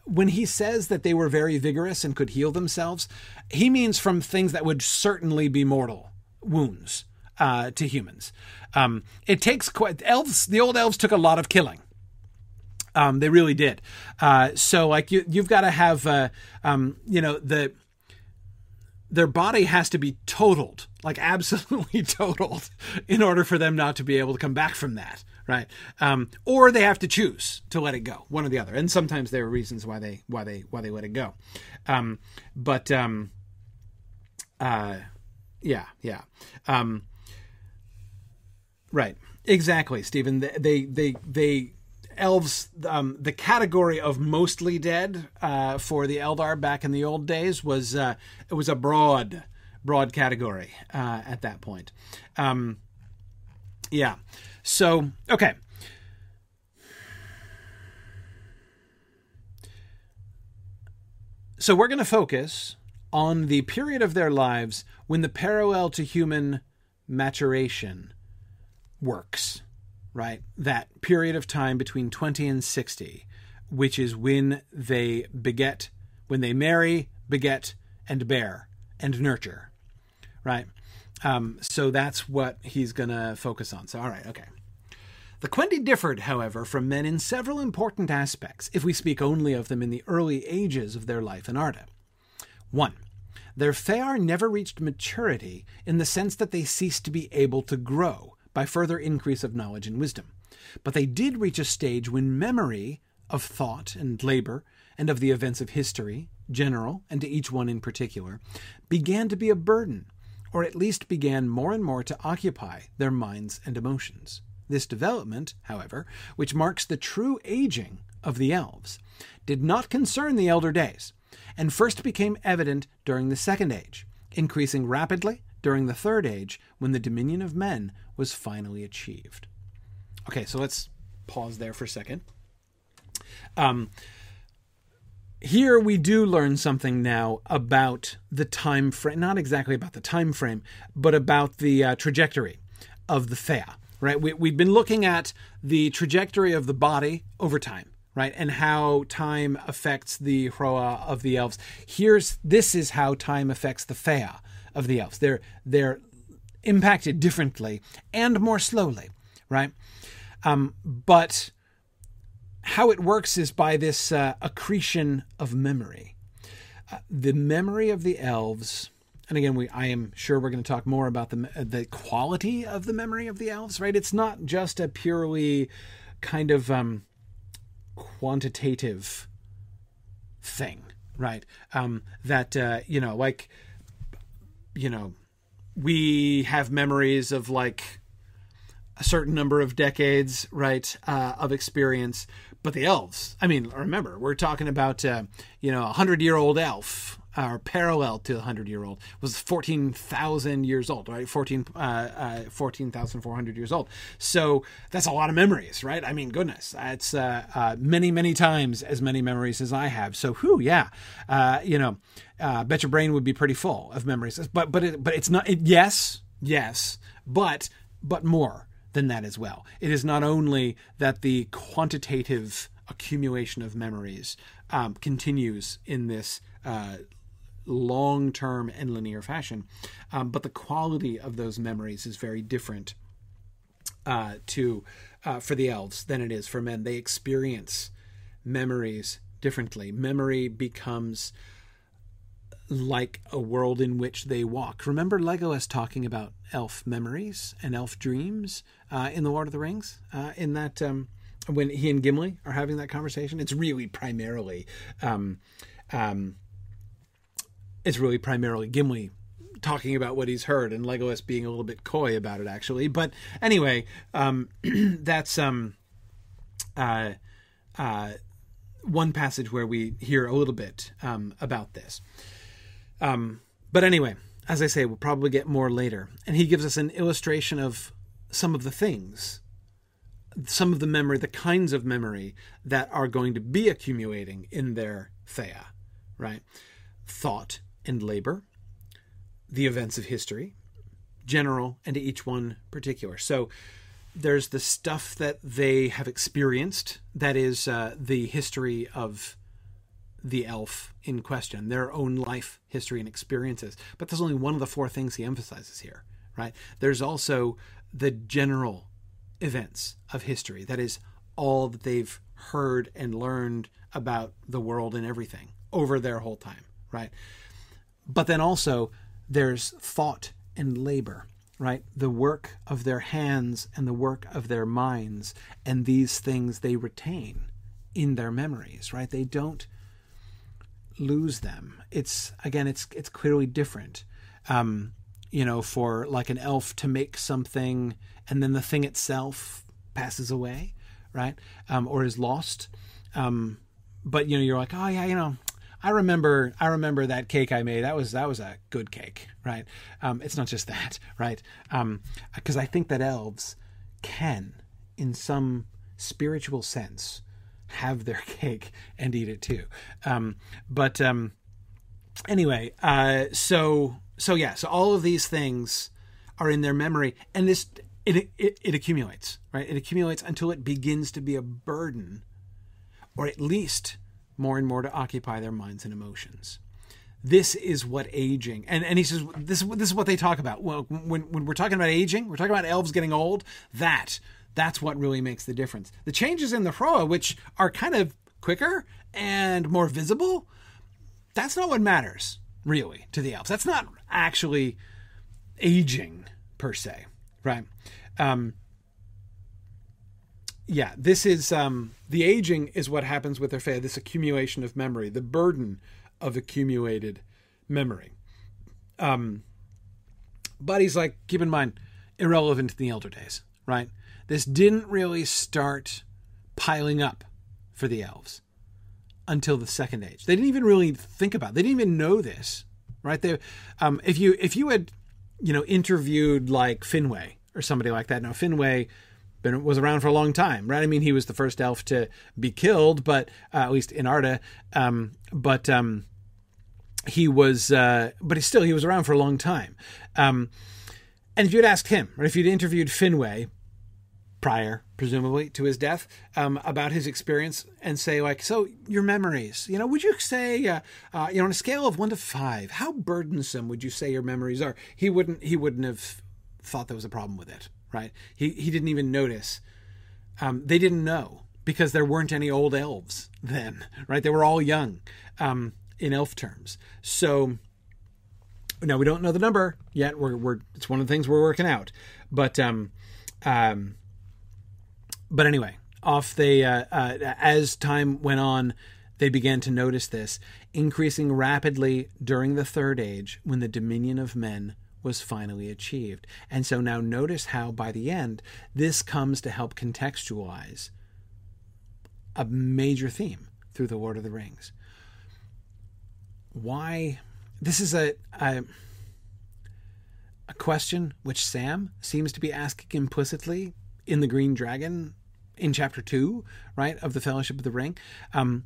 When he says that they were very vigorous and could heal themselves, he means from things that would certainly be mortal wounds uh, to humans. Um, it takes quite... Elves, the old elves took a lot of killing. Um, they really did. Uh, so like you, you've got to have, uh, um, you know, the, their body has to be totaled, like absolutely totaled, in order for them not to be able to come back from that. Right. Um, or they have to choose to let it go, one or the other. And sometimes there are reasons why they, why they, why they let it go. Um, but, um, uh, yeah, yeah. Um, right. Exactly. Stephen, they, they, they, they Elves, um, the category of mostly dead uh, for the Eldar back in the old days was uh, it was a broad, broad category uh, at that point. Um, yeah. So, okay. So we're going to focus on the period of their lives when the parallel to human maturation works. Right, that period of time between twenty and sixty, which is when they beget, when they marry, beget, and bear, and nurture, right? Um, so that's what he's going to focus on. So, all right, okay. The Quendi differed, however, from men in several important aspects, if we speak only of them in the early ages of their life in Arda. One, their Fëa never reached maturity in the sense that they ceased to be able to grow by further increase of knowledge and wisdom. But they did reach a stage when memory of thought and labor, and of the events of history, general, and to each one in particular, began to be a burden, or at least began more and more to occupy their minds and emotions. This development, however, which marks the true aging of the elves, did not concern the Elder Days, and first became evident during the Second Age, increasing rapidly during the Third Age when the dominion of men was finally achieved. Okay, so let's pause there for a second. Um, here we do learn something now about the time frame, not exactly about the time frame, but about the uh, trajectory of the Fëa. Right, we, we've been looking at the trajectory of the body over time, right, and how time affects the Hröa of the elves. Here's this is how time affects the Fëa of the elves. They're they're impacted differently and more slowly, right? Um, but how it works is by this uh, accretion of memory. Uh, the memory of the elves. And again, we, I am sure we're going to talk more about the, the quality of the memory of the elves, right? It's not just a purely kind of um, quantitative thing, right? Um, that, uh, you know, like, you know, we have memories of like a certain number of decades, right, uh, of experience. But the elves, I mean, remember, we're talking about, uh, you know, a hundred-year-old elf. Are parallel to the hundred-year-old, was fourteen thousand years old, right? fourteen, uh, uh, fourteen thousand four hundred years old. So that's a lot of memories, right? I mean, goodness, it's uh, uh, many, many times as many memories as I have. So, whew, yeah, uh, you know, uh, bet your brain would be pretty full of memories. But but it, but it's not. It, yes, yes, but but more than that as well. It is not only that the quantitative accumulation of memories um, continues in this. Uh, long-term and linear fashion. Um, but the quality of those memories is very different uh, to uh, for the elves than it is for men. They experience memories differently. Memory becomes like a world in which they walk. Remember Legolas talking about elf memories and elf dreams uh, in The Lord of the Rings? Uh, in that, um, when he and Gimli are having that conversation, it's really primarily... Um, um, It's really primarily Gimli talking about what he's heard and Legolas being a little bit coy about it, actually. But anyway, um, that's um, uh, uh, one passage where we hear a little bit um, about this. Um, but anyway, as I say, we'll probably get more later. And he gives us an illustration of some of the things, some of the memory, the kinds of memory that are going to be accumulating in their Fëa, right? Thought and labor, the events of history, general, and to each one particular. So there's the stuff that they have experienced, that is uh, the history of the elf in question, their own life history and experiences. But there's only one of the four things he emphasizes here, right? There's also the general events of history, that is all that they've heard and learned about the world and everything over their whole time. Right. But then also there's thought and labor, right? The work of their hands and the work of their minds. And these things they retain in their memories, right? They don't lose them. It's again, it's, it's clearly different, um, you know, for like an elf to make something and then the thing itself passes away, right? Um, or is lost. Um, but, you know, you're like, oh, yeah, you know. I remember, I remember that cake I made. That was that was a good cake, right? Um, it's not just that, right? Um, because I think that elves can, in some spiritual sense, have their cake and eat it too. Um, but um, anyway, uh, so so yeah, so all of these things are in their memory, and this it it, it accumulates, right? It accumulates until it begins to be a burden, or at least. More and more to occupy their minds and emotions. This is what aging, and, and he says, this, this is what they talk about. Well, when, when we're talking about aging, we're talking about elves getting old. That, that's what really makes the difference. The changes in the Hröa, which are kind of quicker and more visible, that's not what matters really to the elves. That's not actually aging per se, right? Um, Yeah, this is, um, the aging is what happens with their Fëa, this accumulation of memory, the burden of accumulated memory. Um, but he's like, keep in mind, irrelevant to the Elder Days, right? This didn't really start piling up for the elves until the Second Age. They didn't even really think about it. They didn't even know this, right? They, um, if you if you had, you know, interviewed like Finwë or somebody like that. Now, Finwë been, was around for a long time, right? I mean, he was the first elf to be killed, but uh, at least in Arda. Um, but um, he was, uh, but he still, he was around for a long time. Um, and if you'd asked him, or if you'd interviewed Finwë prior, presumably, to his death, um, about his experience and say, like, so your memories, you know, would you say, uh, uh, you know, on a scale of one to five, how burdensome would you say your memories are? He wouldn't, he wouldn't have thought there was a problem with it, right? He he didn't even notice. Um, they didn't know because there weren't any old elves then, right? They were all young um, in elf terms. So now we don't know the number yet. We're, we're, it's one of the things we're working out. But, um, um, But anyway, off they uh, uh, as time went on, they began to notice this, increasing rapidly during the Third Age when the dominion of men was finally achieved. And so now notice how by the end, this comes to help contextualize a major theme through the Lord of the Rings. Why? This is a... a a question which Sam seems to be asking implicitly in The Green Dragon, in chapter two, right, of the Fellowship of the Ring. Um,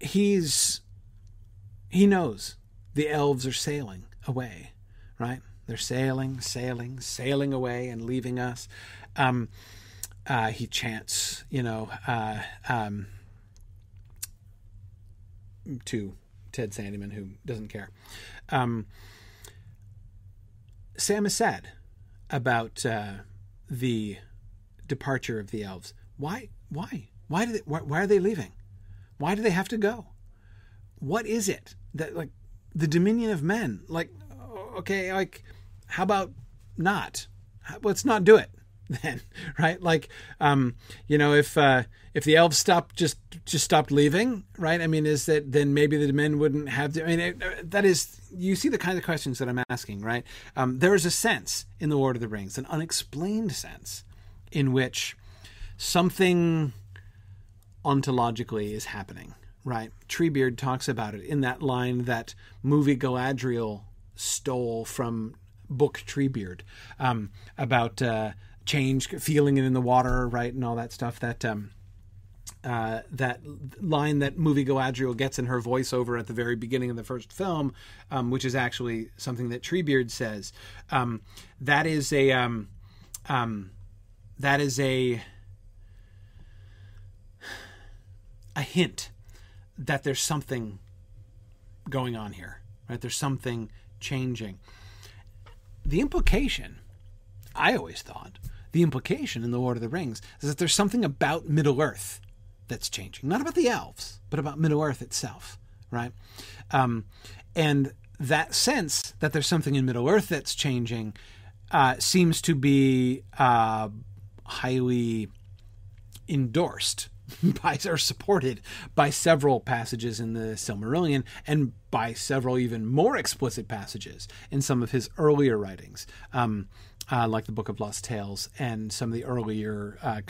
he's, he knows the elves are sailing away, right? They're sailing, sailing, sailing away and leaving us. Um, uh, he chants, you know, uh, um, to Ted Sandeman, who doesn't care. Um, Sam has said about, uh, the departure of the elves. Why? Why? Why do they? Why, why are they leaving? Why do they have to go? What is it that, like, the dominion of men? Like, okay, like, how about not? How, let's not do it then, right? Like, um, you know, if uh, if the elves stopped just just stopped leaving, right? I mean, is that then maybe the men wouldn't have to? I mean, it, that is, you see the kind of questions that I'm asking, right? Um, there is a sense in the Lord of the Rings, an unexplained sense, in which something ontologically is happening, right? Treebeard talks about it in that line that movie Galadriel stole from book Treebeard, um, about uh, change, feeling it in the water, right, and all that stuff. That um, uh, that line that movie Galadriel gets in her voiceover at the very beginning of the first film, um, which is actually something that Treebeard says. Um, that is a... Um, um, That is a a hint that there's something going on here, right? There's something changing. The implication, I always thought, the implication in The Lord of the Rings is that there's something about Middle-earth that's changing. Not about the elves, but about Middle-earth itself, right? Um, and that sense that there's something in Middle-earth that's changing uh, seems to be... Uh, highly endorsed by or supported by several passages in the Silmarillion and by several even more explicit passages in some of his earlier writings, um, uh, like the Book of Lost Tales and some of the earlier, uh,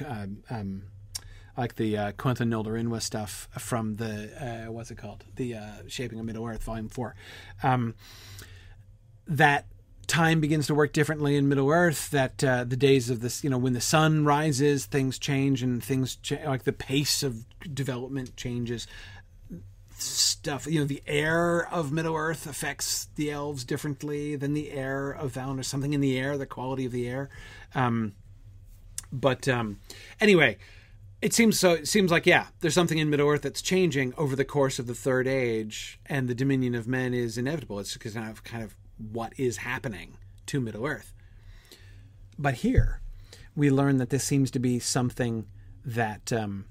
um, like the uh, Quentin Noldor stuff from the, uh, what's it called? The uh, Shaping of Middle-earth, Volume four. Um, that time begins to work differently in Middle-earth, that uh, the days of this, you know, when the sun rises, things change and things cha- like the pace of development changes. Stuff, you know, the air of Middle-earth affects the elves differently than the air of Valinor, something in the air, the quality of the air. Um, but um, anyway, it seems so, it seems like, yeah, there's something in Middle-earth that's changing over the course of the Third Age, and the dominion of men is inevitable. It's because now I've kind of what is happening to Middle-earth. But here, we learn that this seems to be something that um,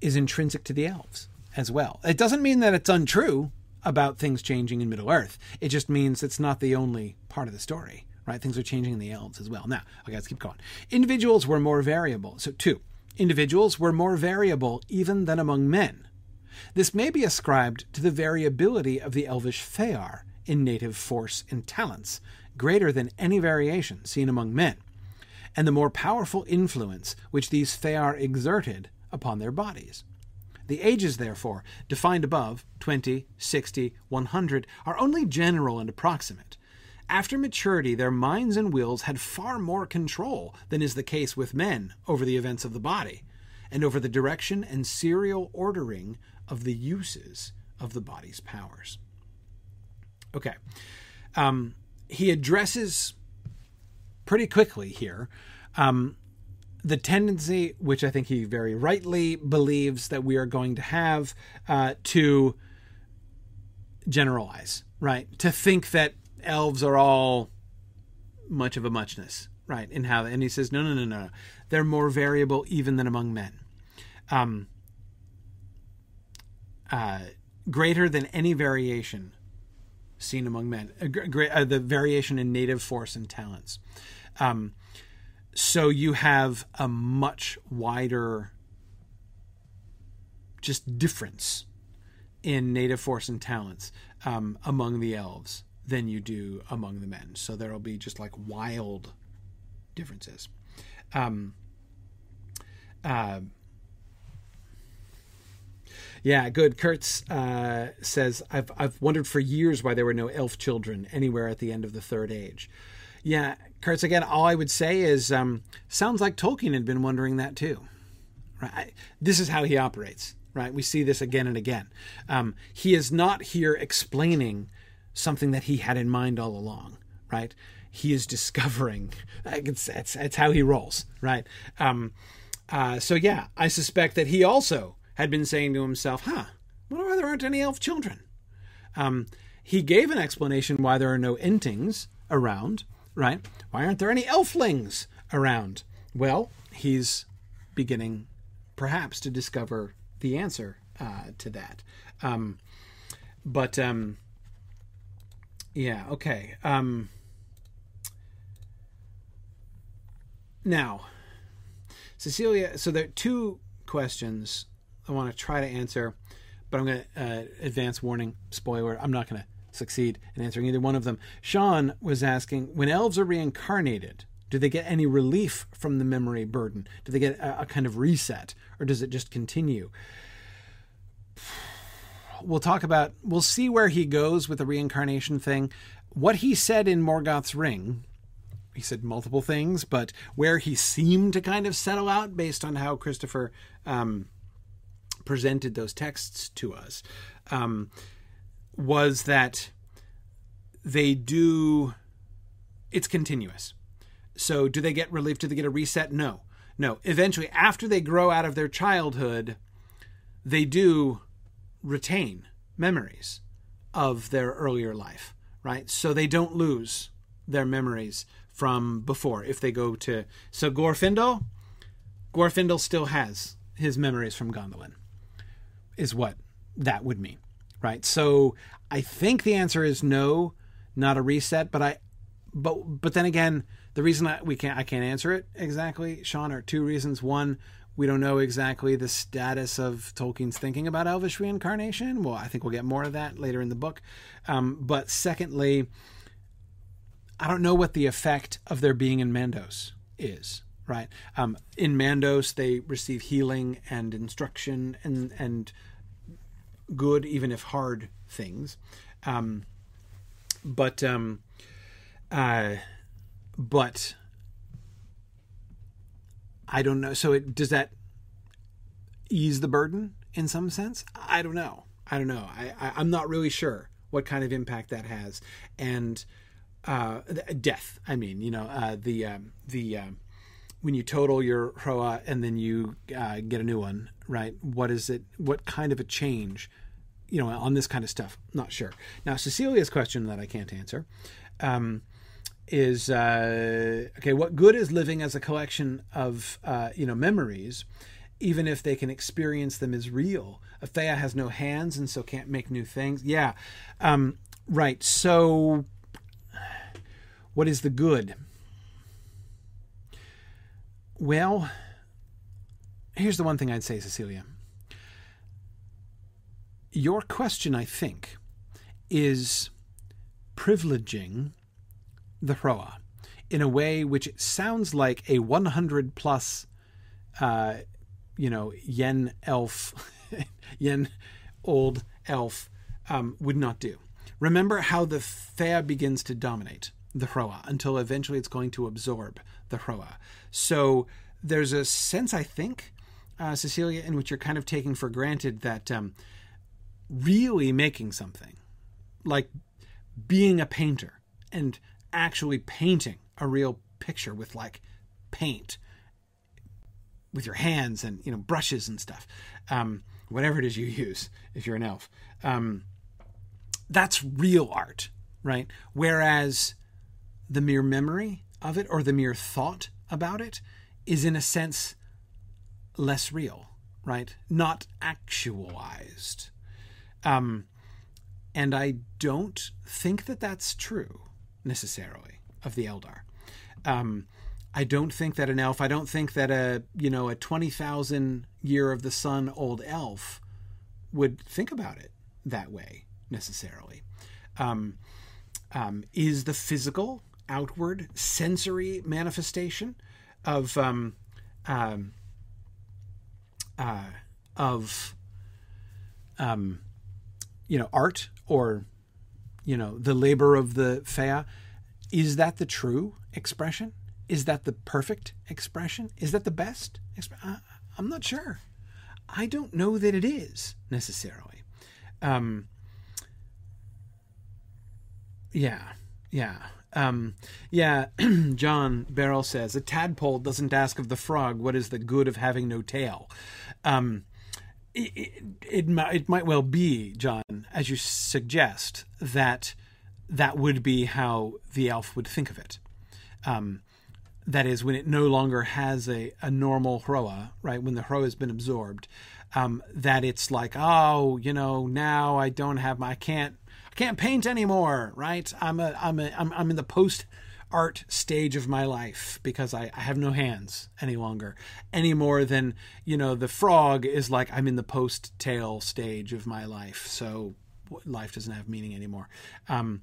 is intrinsic to the elves as well. It doesn't mean that it's untrue about things changing in Middle-earth. It just means it's not the only part of the story, right? Things are changing in the elves as well. Now, okay, let's keep going. Individuals were more variable. So two, individuals were more variable even than among men. This may be ascribed to the variability of the elvish Fëanor, in native force and talents, greater than any variation seen among men, and the more powerful influence which these Fëanor exerted upon their bodies. The ages, therefore, defined above, twenty, sixty, one hundred, are only general and approximate. After maturity, their minds and wills had far more control than is the case with men over the events of the body, and over the direction and serial ordering of the uses of the body's powers. Okay. Um, he addresses pretty quickly here um, the tendency, which I think he very rightly believes that we are going to have, uh, to generalize, right? To think that elves are all much of a muchness, right? In how, and he says, no, no, no, no, they're more variable even than among men. Um, uh, greater than any variation seen among men, uh, gra- uh, the variation in native force and talents. Um, so you have a much wider just difference in native force and talents um, among the elves than you do among the men. So there'll be just like wild differences. Um, uh, yeah, good. Kurtz uh, says, I've, I've wondered for years why there were no elf children anywhere at the end of the Third Age. Yeah, Kurtz, again, all I would say is, um, sounds like Tolkien had been wondering that too. Right? This is how he operates, right? We see this again and again. Um, he is not here explaining something that he had in mind all along, right? He is discovering. It's, it's, it's how he rolls, right? Um, uh, so, yeah, I suspect that he also had been saying to himself, huh, well, why there aren't any elf children? Um, he gave an explanation why there are no Entings around, right? Why aren't there any elflings around? Well, he's beginning, perhaps, to discover the answer uh, to that. Um, but... Um, Yeah, okay. Um, now, Cecilia, so there are two questions I want to try to answer, but I'm going to uh, advance warning, spoiler, I'm not going to succeed in answering either one of them. Sean was asking, when elves are reincarnated, do they get any relief from the memory burden? Do they get a, a kind of reset, or does it just continue? We'll talk about, we'll see where he goes with the reincarnation thing. What he said in Morgoth's Ring, he said multiple things, but where he seemed to kind of settle out based on how Christopher um, presented those texts to us, um, was that they do, it's continuous. So do they get relief? Do they get a reset? No, no. Eventually, after they grow out of their childhood, they do retain memories of their earlier life, right? So they don't lose their memories from before. If they go to, so Glorfindel, Glorfindel still has his memories from Gondolin, is what that would mean, right? So I think the answer is no, not a reset. But I, but but then again, the reason I, we can't I can't answer it exactly, Sean, are two reasons. One, we don't know exactly the status of Tolkien's thinking about elvish reincarnation. Well, I think we'll get more of that later in the book. Um, but secondly, I don't know what the effect of their being in Mandos is, right? Um, in Mandos, they receive healing and instruction and, and good, even if hard, things. Um, but, um, uh, but... I don't know. So it, does that ease the burden in some sense? I don't know. I don't know. I, I, I'm not really sure what kind of impact that has. And uh, the, death, I mean, you know, uh, the um, the um, when you total your Hröa and then you uh, get a new one, right? What is it? What kind of a change, you know, on this kind of stuff? Not sure. Now, Cecilia's question that I can't answer um is, uh, okay, what good is living as a collection of, uh, you know, memories, even if they can experience them as real? A Fëa has no hands and so can't make new things. Yeah, um, right. So what is the good? Well, here's the one thing I'd say, Cecilia. Your question, I think, is privileging the Hröa. in a way which sounds like a one hundred plus, uh, you know, yen elf, yen old elf um, would not do. Remember how the Fëa begins to dominate the Hröa until eventually it's going to absorb the Hröa. So there's a sense, I think, uh, Cecilia, in which you're kind of taking for granted that um, really making something, like being a painter and actually painting a real picture with like paint with your hands and, you know, brushes and stuff, um, whatever it is you use, if you're an elf, um, that's real art, right? Whereas the mere memory of it or the mere thought about it is in a sense less real, right? Not actualized. Um, and I don't think that that's true necessarily of the Eldar. Um, I don't think that an elf, I don't think that a, you know, a twenty thousand year of the sun old elf would think about it that way necessarily. Um, um, is the physical outward sensory manifestation of, um, um, uh, of, um, you know, art or, you know, the labor of the Fëa, is that the true expression? Is that the perfect expression? Is that the best expression? I'm not sure. I don't know that it is necessarily. Um, yeah, yeah. Um, yeah, John Barrell says, a tadpole doesn't ask of the frog, what is the good of having no tail? Um, it, it, it, might, it might well be, John, as you suggest, that that would be how the elf would think of it. Um, that is, when it no longer has a, a normal Hröa, right, when the Hröa has been absorbed, um, that it's like, oh, you know, now I don't have my, I can't, I can't paint anymore, right? I'm a, I'm a, I'm, I'm in the post art stage of my life because I, I have no hands any longer, any more than, you know, the frog is like, I'm in the post tail stage of my life. So life doesn't have meaning anymore. Um,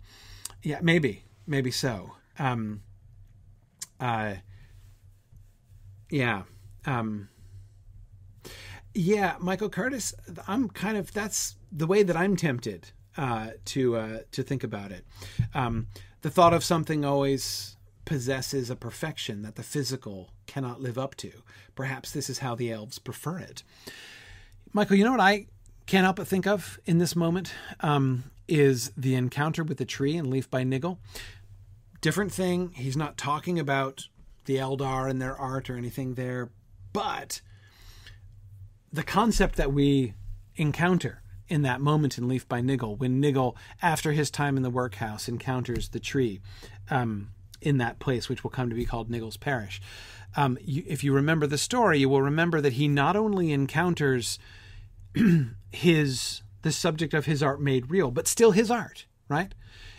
yeah, maybe, maybe so. Um, uh, yeah. Um, yeah. Michael Curtis, I'm kind of, that's the way that I'm tempted Uh, to uh, to think about it. Um, the thought of something always possesses a perfection that the physical cannot live up to. Perhaps this is how the elves prefer it. Michael, you know what I can't help but think of in this moment um, is the encounter with the tree in Leaf by Niggle. Different thing. He's not talking about the Eldar and their art or anything there, but the concept that we encounter in that moment in Leaf by Niggle, when Niggle, after his time in the workhouse, encounters the tree um, in that place, which will come to be called Niggle's Parish. Um, you, if you remember the story, you will remember that he not only encounters his the subject of his art made real, but still his art, right?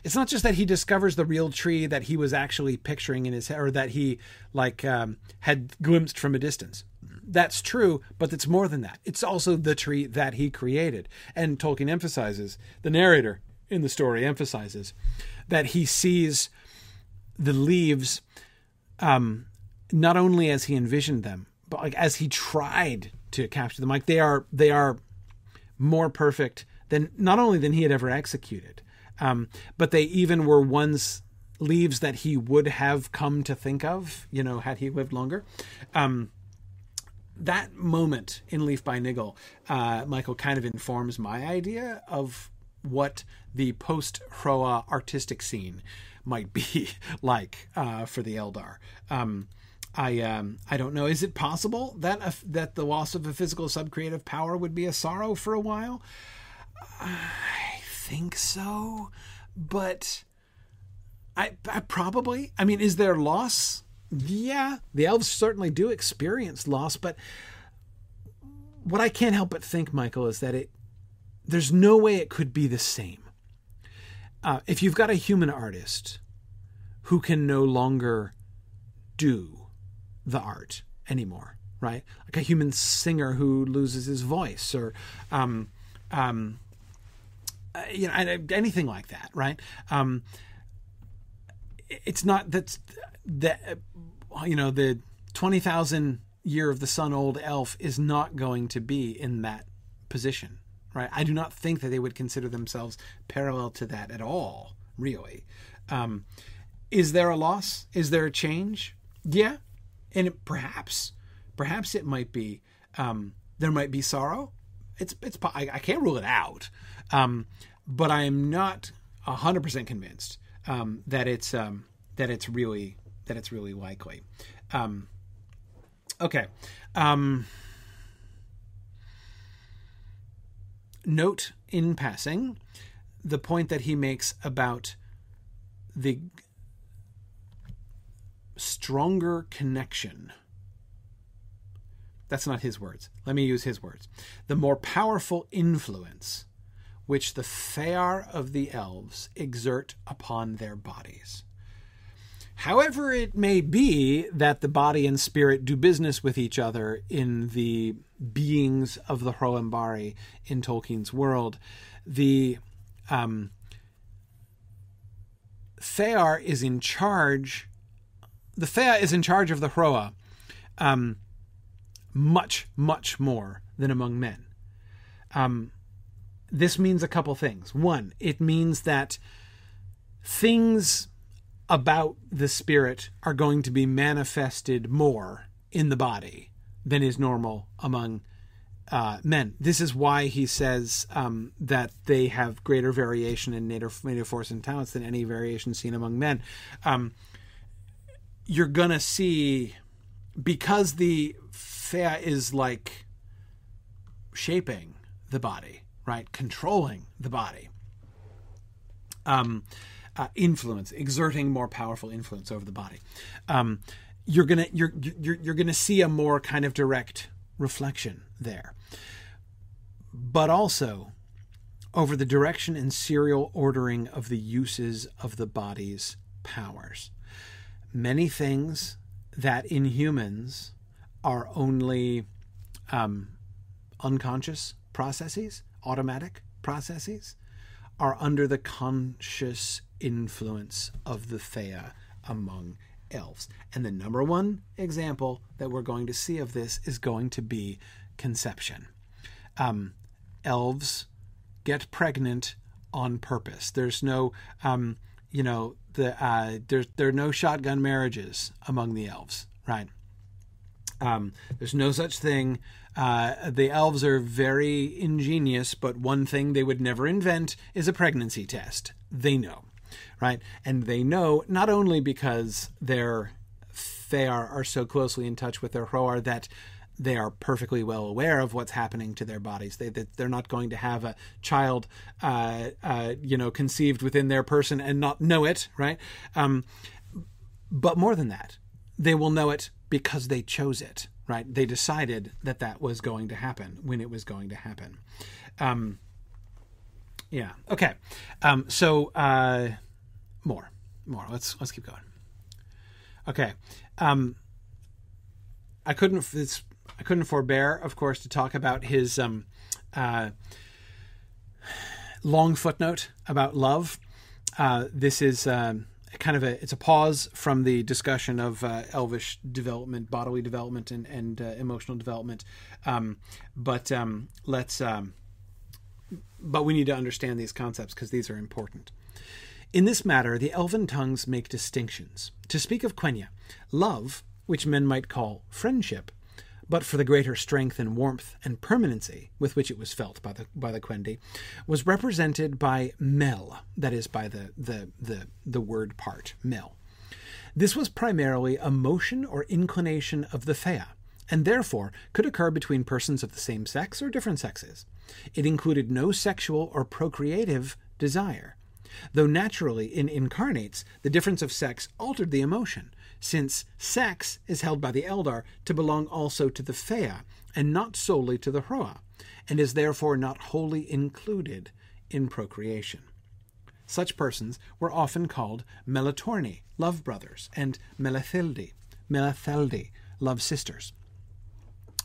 It's not just that he discovers the real tree that he was actually picturing in his head, or that he like um, had glimpsed from a distance. That's true, but it's more than that. It's also the tree that he created. And Tolkien emphasizes, the narrator in the story emphasizes, that he sees the leaves um, not only as he envisioned them, but like as he tried to capture them. Like they are, they are more perfect than not only than he had ever executed, um, but they even were ones leaves that he would have come to think of, you know, had he lived longer. Um, That moment in Leaf by Niggle, uh, Michael, kind of informs my idea of what the post-Hröa artistic scene might be like uh, for the Eldar. Um, I um, I don't know. Is it possible that a, that the loss of a physical subcreative power would be a sorrow for a while? I think so, but I, I probably. I mean, is there loss? Yeah, the elves certainly do experience loss, but what I can't help but think, Michael, is that it there's no way it could be the same. Uh, if you've got a human artist who can no longer do the art anymore, right? Like a human singer who loses his voice or um, um, uh, you know, anything like that, right? Um, it's not that's that, you know, the twenty thousand year of the sun old elf is not going to be in that position, right? I do not think that they would consider themselves parallel to that at all, really. Um, is there a loss? Is there a change? Yeah. And it, perhaps, perhaps it might be, um, there might be sorrow. It's, it's, I, I can't rule it out. Um, but I am not a hundred percent convinced, um, that it's, um, that it's really, that it's really likely. Um, okay. Um, note in passing, the point that he makes about the stronger connection. That's not his words. Let me use his words. The more powerful influence which the Fëanor of the elves exert upon their bodies. However it may be that the body and spirit do business with each other in the beings of the Hröa in Tolkien's world, the um, Fëanor is in charge. The Fëa is in charge of the Hröa um, much, much more than among men. Um, this means a couple things. One, it means that things about the spirit are going to be manifested more in the body than is normal among uh, men. This is why he says um, that they have greater variation in native, native force and talents than any variation seen among men. Um, you're going to see, because the Fëa is like shaping the body, right? Controlling the body. Um, uh, influence, exerting more powerful influence over the body. Um, you're going to, you're, you're, you're going to see a more kind of direct reflection there, but also over the direction and serial ordering of the uses of the body's powers. Many things that in humans are only um, unconscious processes, automatic processes, are under the conscious influence of the Fëa among elves. And the number one example that we're going to see of this is going to be conception. Um, elves get pregnant on purpose. There's no, um, you know, The, uh, there, there are no shotgun marriages among the elves, right? Um, there's no such thing. Uh, the elves are very ingenious, but one thing they would never invent is a pregnancy test. They know, right? And they know not only because their Fëanor are so closely in touch with their Hröa that they are perfectly well aware of what's happening to their bodies. They, that they're not going to have a child, uh, uh, you know, conceived within their person and not know it, right? Um, but more than that, they will know it because they chose it, right? They decided that that was going to happen when it was going to happen. Um, yeah. Okay. Um, so uh, more, more. Let's let's keep going. Okay. Um, I couldn't. It's, I couldn't forbear, of course, to talk about his um, uh, long footnote about love. Uh, this is um, kind of a, it's a pause from the discussion of uh, elvish development, bodily development, and, and uh, emotional development. Um, but um, let's, um, but we need to understand these concepts because these are important. In this matter, the elven tongues make distinctions. To speak of Quenya, love, which men might call friendship, but for the greater strength and warmth and permanency with which it was felt by the by the Quendi, was represented by mel, that is, by the the the the word part mel. This was primarily a motion or inclination of the Fëa, and therefore could occur between persons of the same sex or different sexes. It included no sexual or procreative desire, though naturally in incarnates the difference of sex altered the emotion, since sex is held by the Eldar to belong also to the Fëa and not solely to the Hröa, and is therefore not wholly included in procreation. Such persons were often called Melatorni, love brothers, and Melethildi, Meletheldi, love sisters.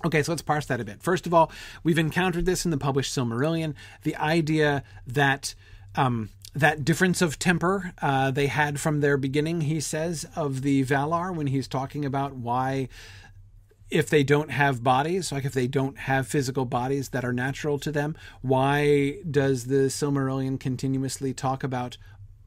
Okay, so let's parse that a bit. First of all, we've encountered this in the published Silmarillion, the idea that um, that difference of temper uh, they had from their beginning, he says, of the Valar, when he's talking about why, if they don't have bodies, like if they don't have physical bodies that are natural to them, why does the Silmarillion continuously talk about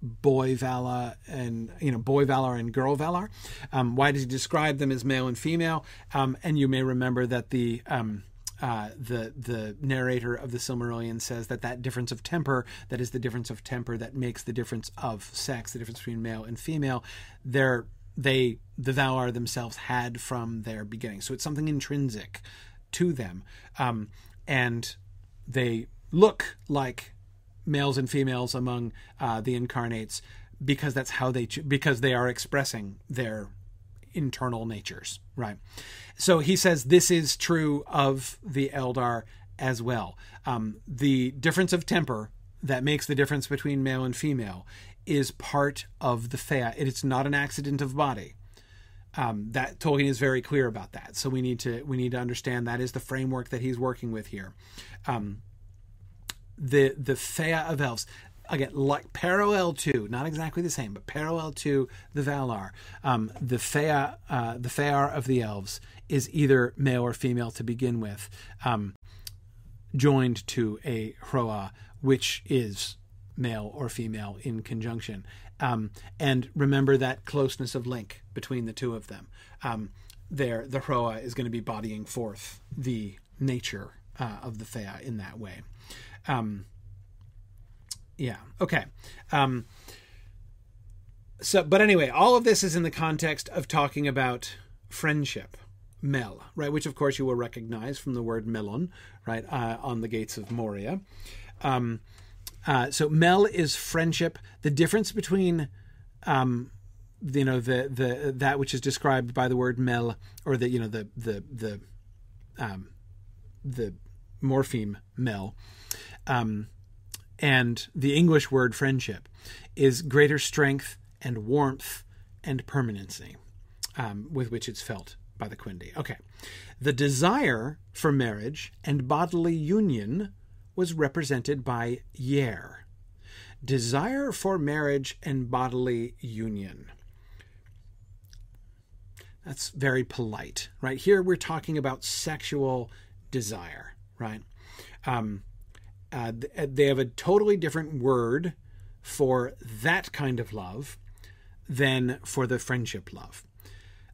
boy Valar and, you know, boy Valar and girl Valar? Um, why does he describe them as male and female? Um, and you may remember that the... Um, Uh, the the narrator of the Silmarillion says that that difference of temper, that is the difference of temper that makes the difference of sex, the difference between male and female, they're, they, the Valar themselves had from their beginning. So it's something intrinsic to them. Um, and they look like males and females among uh, the incarnates because that's how they, cho- because they are expressing their internal natures, right? So he says this is true of the Eldar as well. Um, the difference of temper that makes the difference between male and female is part of the Fëa. It is not an accident of body. Um, that Tolkien is very clear about that. So we need to we need to understand that is the framework that he's working with here. Um, the the Fëa of elves. Again, like parallel to, not exactly the same, but parallel to the Valar, um, the Fëa, uh, the Fëanor of the elves is either male or female to begin with, um, joined to a Hröa, which is male or female in conjunction. Um, and remember that closeness of link between the two of them. Um, there, the Hröa is going to be bodying forth the nature uh, of the Fëa in that way. Um, Yeah. Okay. Um, so, but anyway, all of this is in the context of talking about friendship, mel, right? Which, of course, you will recognize from the word melon, right? Uh, on the gates of Moria. Um, uh, so, mel is friendship. The difference between, um, you know, the the that which is described by the word mel, or the you know the the the um, the morpheme mel. Um, And the English word friendship is greater strength and warmth and permanency um, with which it's felt by the Quendi. Okay. The desire for marriage and bodily union was represented by Yer. Desire for marriage and bodily union. That's very polite, right? Here we're talking about sexual desire, right? Um Uh, they have a totally different word for that kind of love than for the friendship love.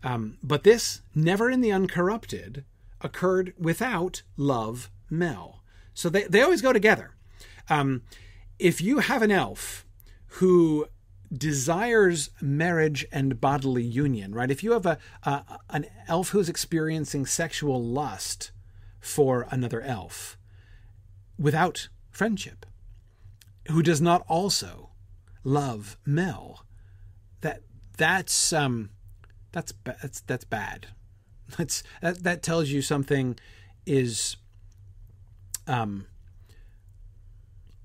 Um, but this, never in the uncorrupted, occurred without love mel. So they, they always go together. Um, if you have an elf who desires marriage and bodily union, right? If you have a, a an elf who's experiencing sexual lust for another elf, without friendship, who does not also love mel, that that's um that's that's that's bad. That's that that tells you something is um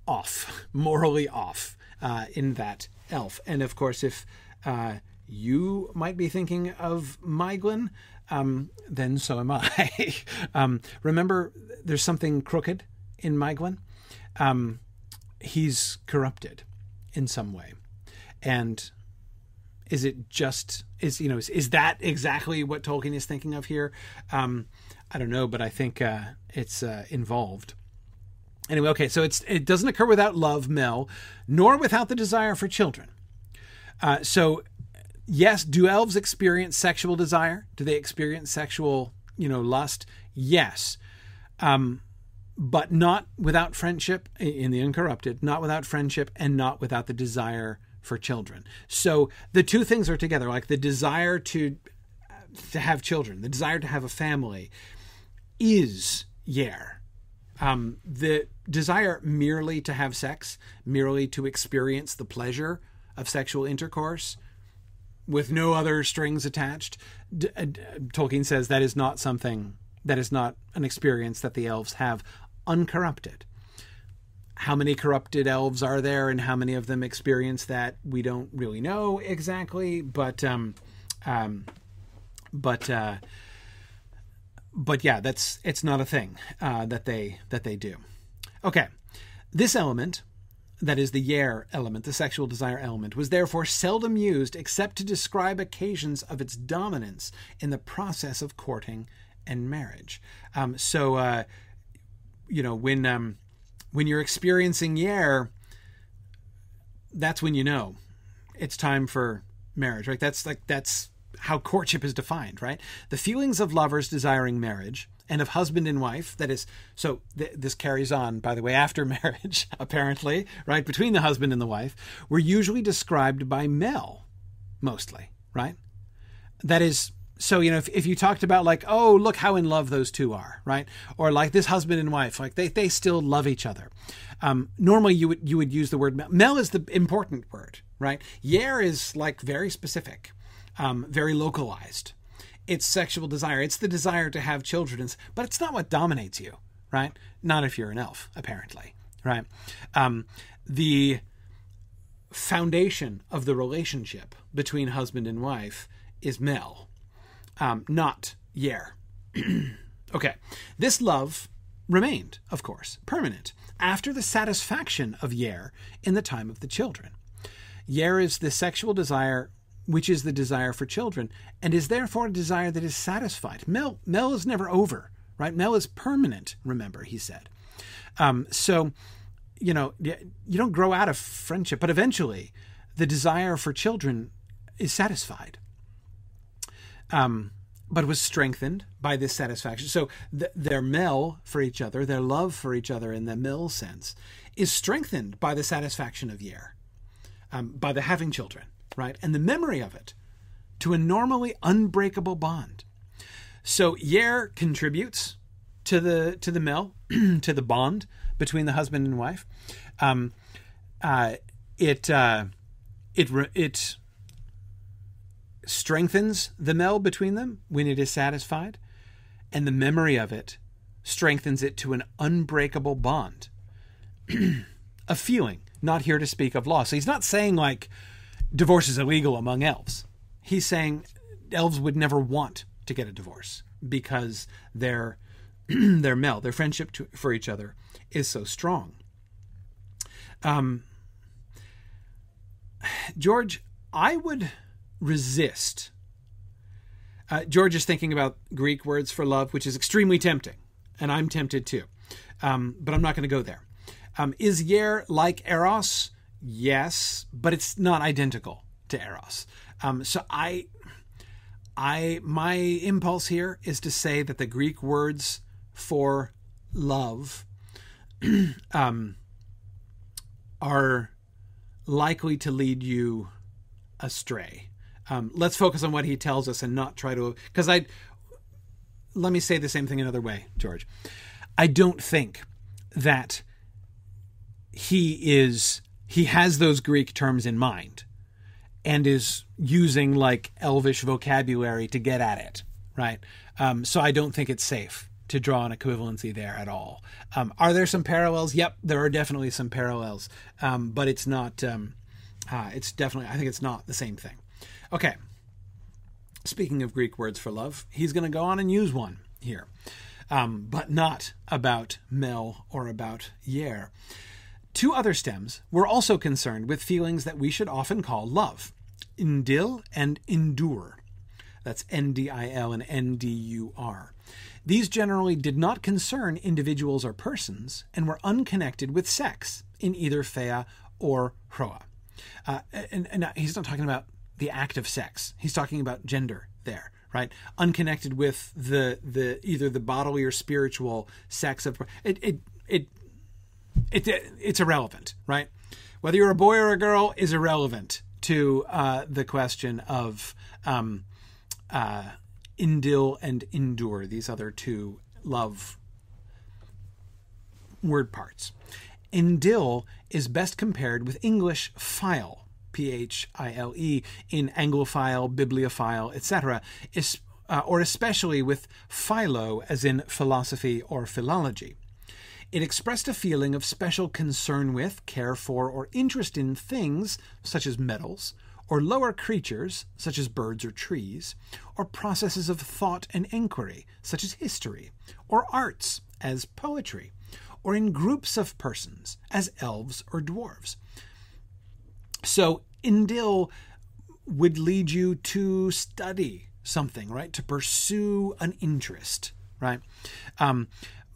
off, morally off uh, in that elf. And of course, if uh, you might be thinking of Miglin, um, then so am I. um, remember, there's something crooked in Miglin. Um, he's corrupted in some way. And is it just, is, you know, is, is that exactly what Tolkien is thinking of here? Um, I don't know, but I think uh, it's uh, involved. Anyway, okay, so it's it doesn't occur without love, mel, nor without the desire for children. Uh, so, yes, do elves experience sexual desire? Do they experience sexual, you know, lust? Yes. Um, But not without friendship in the uncorrupted, not without friendship, and not without the desire for children. So the two things are together, like the desire to to have children, the desire to have a family is yer. Um, the desire merely to have sex, merely to experience the pleasure of sexual intercourse with no other strings attached, D- uh, Tolkien says that is not something, that is not an experience that the elves have uncorrupted. How many corrupted elves are there and how many of them experience that? We don't really know exactly, but, um, um, but, uh, but yeah, that's, it's not a thing, uh, that they, that they do. Okay. This element, that is the Yer element, the sexual desire element, was therefore seldom used except to describe occasions of its dominance in the process of courting and marriage. Um, so, uh, you know, when um, when you're experiencing Yer, that's when you know it's time for marriage, right? That's like that's how courtship is defined, right? The feelings of lovers desiring marriage and of husband and wife, that is, so th- this carries on, by the way, after marriage, apparently, right, between the husband and the wife, were usually described by Mel, mostly, right? That is, so, you know, if, if you talked about like, oh, look how in love those two are, right? Or like this husband and wife, like they they still love each other. Um, normally you would, you would use the word Mel. Mel is the important word, right? Yer is like very specific, um, very localized. It's sexual desire. It's the desire to have children, but it's not what dominates you, right? Not if you're an elf, apparently, right? Um, the foundation of the relationship between husband and wife is Mel, um, not Yer. Okay. This love remained, of course, permanent after the satisfaction of Yer in the time of the children. Yer is the sexual desire which is the desire for children, and is therefore a desire that is satisfied. Mel, Mel is never over, right? Mel is permanent, remember, he said. Um, so, you know, you don't grow out of friendship, but eventually the desire for children is satisfied, um, but was strengthened by this satisfaction. So th- their Mel for each other, their love for each other in the Mel sense, is strengthened by the satisfaction of Yer, um, by the having children, right? And the memory of it to a normally unbreakable bond. So Yer contributes to the to the Mel, to the bond between the husband and wife. Um, uh, it uh, it it strengthens the Mel between them when it is satisfied, and the memory of it strengthens it to an unbreakable bond, a feeling not here to speak of loss. So he's not saying like, divorce is illegal among elves. He's saying elves would never want to get a divorce because their their Mel, their friendship to, for each other, is so strong. Um, George, I would resist. Uh, George is thinking about Greek words for love, which is extremely tempting, and I'm tempted too. Um, but I'm not going to go there. Um, is Yer like Eros? Yes, but it's not identical to Eros. Um, so I, I, my impulse here is to say that the Greek words for love um, are likely to lead you astray. Um, let's focus on what he tells us and not try to, because I, let me say the same thing another way, George. I don't think that he is... He has those Greek terms in mind and is using like elvish vocabulary to get at it, right? Um, so I don't think it's safe to draw an equivalency there at all. Um, are there some parallels? Yep, there are definitely some parallels, um, but it's not, um, uh, it's definitely, I think it's not the same thing. Okay. Speaking of Greek words for love, he's going to go on and use one here, um, but not about Mel or about Yer. Two other stems were also concerned with feelings that we should often call love, indil and endure. That's N D I L and N D U R. These generally did not concern individuals or persons and were unconnected with sex in either Fëa or Hröa. Uh, and, and he's not talking about the act of sex. He's talking about gender there, right? Unconnected with the the either the bodily or spiritual sex of... It... it, it It, it, it's irrelevant, right? Whether you're a boy or a girl is irrelevant to uh, the question of um, uh, indil and endure, these other two love word parts. Indil is best compared with English phile, P H I L E, in Anglophile, bibliophile, et cetera, es- uh, or especially with philo, as in philosophy or philology. It expressed a feeling of special concern with, care for, or interest in things such as metals, or lower creatures such as birds or trees, or processes of thought and inquiry such as history, or arts as poetry, or in groups of persons, as elves or dwarves. So Indil would lead you to study something, right? To pursue an interest, right? Um,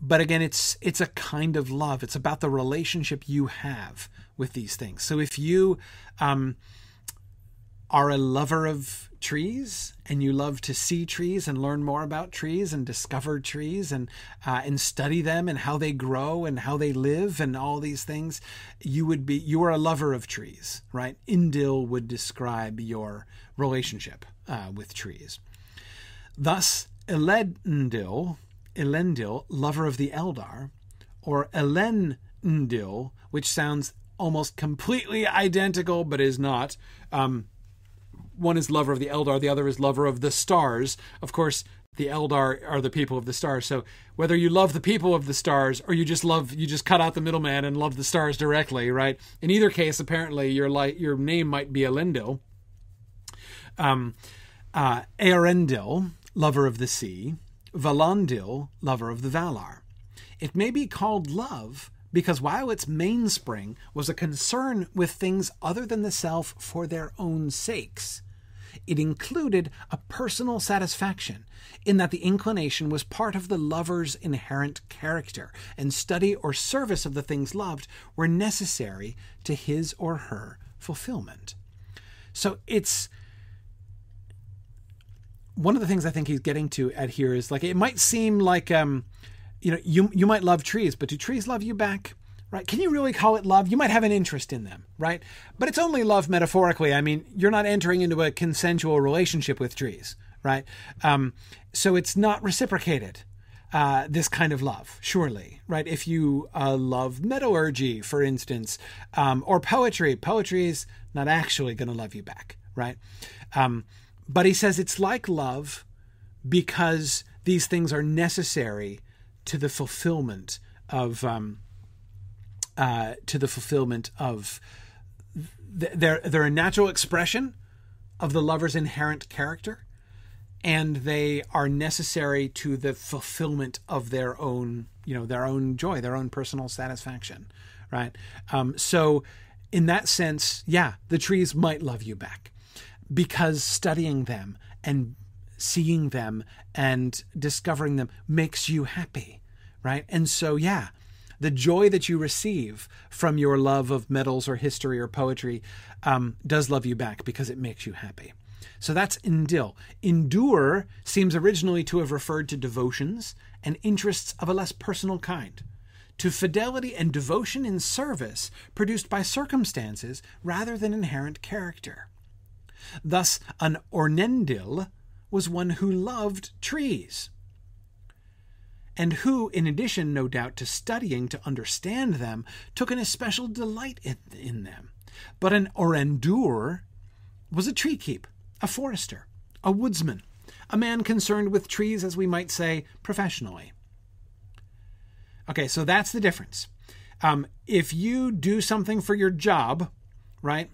but again, it's it's a kind of love. It's about the relationship you have with these things. So if you um, are a lover of trees and you love to see trees and learn more about trees and discover trees and uh, and study them and how they grow and how they live and all these things, you would be you are a lover of trees, right? Indil would describe your relationship uh, with trees. Thus, Elendil, Elendil, lover of the Eldar, or Elendil, which sounds almost completely identical but is not. Um, One is lover of the Eldar, the other is lover of the stars. Of course, the Eldar are the people of the stars. So whether you love the people of the stars or you just love, you just cut out the middleman and love the stars directly, right? In either case, apparently your light, your name might be Elendil. Um, uh, Eärendil, lover of the sea. Valandil, lover of the Valar. It may be called love because while its mainspring was a concern with things other than the self for their own sakes, it included a personal satisfaction in that the inclination was part of the lover's inherent character, and study or service of the things loved were necessary to his or her fulfillment. So it's one of the things I think he's getting to at here is like, it might seem like, um, you know, you, you might love trees, but do trees love you back? Right? Can you really call it love? You might have an interest in them, right? But it's only love metaphorically. I mean, you're not entering into a consensual relationship with trees, right? Um, so it's not reciprocated, uh, this kind of love, surely, right? If you uh, love metallurgy, for instance, um, or poetry, poetry is not actually going to love you back, right? Um, but he says it's like love because these things are necessary to the fulfillment of... Um, Uh, to the fulfillment of th- they're, they're a natural expression of the lover's inherent character, and they are necessary to the fulfillment of their own, you know, their own joy, their own personal satisfaction, right? Um, so in that sense, yeah, the trees might love you back because studying them and seeing them and discovering them makes you happy, right? And so, yeah, the joy that you receive from your love of metals or history or poetry um, does love you back because it makes you happy. So that's Indil. Endure seems originally to have referred to devotions and interests of a less personal kind, to fidelity and devotion in service produced by circumstances rather than inherent character. Thus, an Ornendil was one who loved trees, and who, in addition, no doubt, to studying to understand them, took an especial delight in, in them. But an Orendur was a tree-keep, a forester, a woodsman, a man concerned with trees, as we might say, professionally. Okay, so that's the difference. Um, if you do something for your job, right,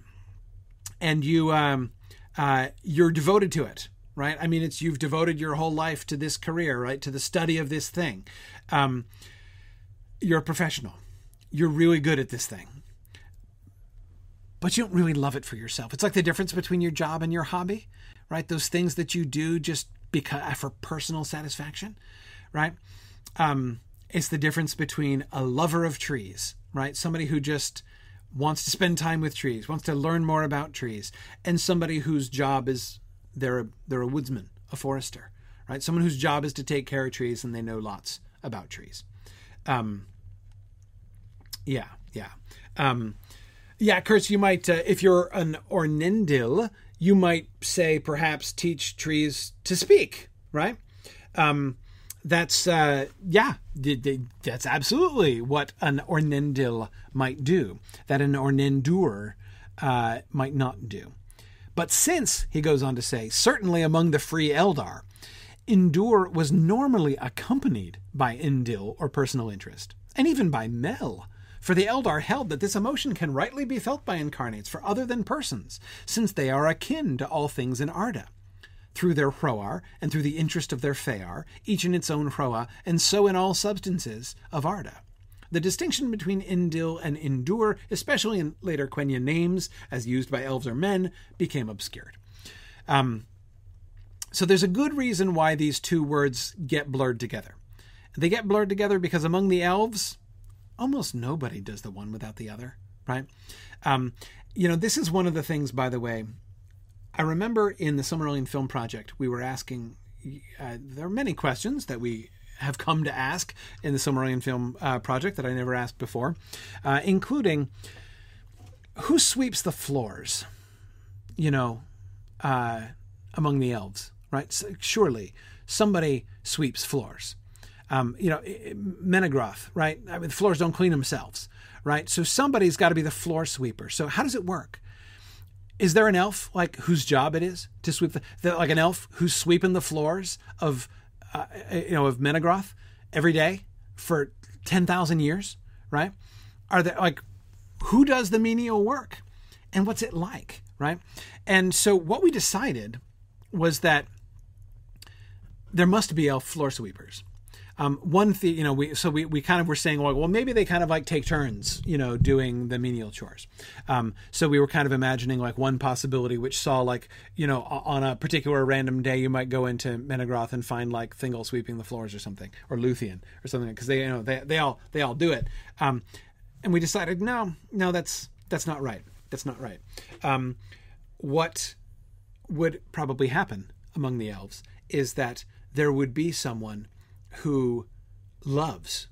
and you, um, uh, you're devoted to it, right? I mean, it's, you've devoted your whole life to this career, right? To the study of this thing. Um, you're a professional. You're really good at this thing, but you don't really love it for yourself. It's like the difference between your job and your hobby, right? Those things that you do just because for personal satisfaction, right? Um, it's the difference between a lover of trees, right? Somebody who just wants to spend time with trees, wants to learn more about trees, and somebody whose job is They're a, they're a woodsman, a forester, right? Someone whose job is to take care of trees and they know lots about trees. Um, yeah, yeah. Um, yeah, Kurtz, you might, uh, if you're an Ornendil, you might say perhaps teach trees to speak, right? Um, that's, uh, yeah, that's absolutely what an Ornendil might do, that an Ornendur uh, might not do. But since, he goes on to say, certainly among the free Eldar, Endure was normally accompanied by Indil or personal interest, and even by Mel, for the Eldar held that this emotion can rightly be felt by incarnates for other than persons, since they are akin to all things in Arda. Through their Hröa, and through the interest of their Fëa, each in its own Hröa, and so in all substances of Arda. the distinction between Indil and Indur, especially in later Quenya names, as used by elves or men, became obscured. Um, so there's a good reason why these two words get blurred together. They get blurred together because among the elves, almost nobody does the one without the other, right? Um, you know, this is one of the things, by the way, I remember in the Silmarillion Film Project, we were asking, uh, there are many questions that we have come to ask in the Silmarillion Film uh, Project that I never asked before, uh, including who sweeps the floors, you know, uh, among the elves, right? So surely somebody sweeps floors. Um, you know, Menegroth, right? I mean, the floors don't clean themselves, right? So somebody's got to be the floor sweeper. So how does it work? Is there an elf, like, whose job it is to sweep the, the like an elf who's sweeping the floors of, uh, you know, of Menegroth every day for ten thousand years, right? Are there, like, who does the menial work and what's it like, right? And so what we decided was that there must be elf floor sweepers. Um, one thing, you know, we, so we, we kind of were saying, well, well, maybe they kind of like take turns, you know, doing the menial chores. Um, so we were kind of imagining like one possibility, which saw like, you know, on a particular random day, you might go into Menegroth and find like Thingol sweeping the floors or something, or Lúthien or something. Cause they, you know, they, they all, they all do it. Um, and we decided, no, no, that's, that's not right. That's not right. Um, what would probably happen among the elves is that there would be someone who loves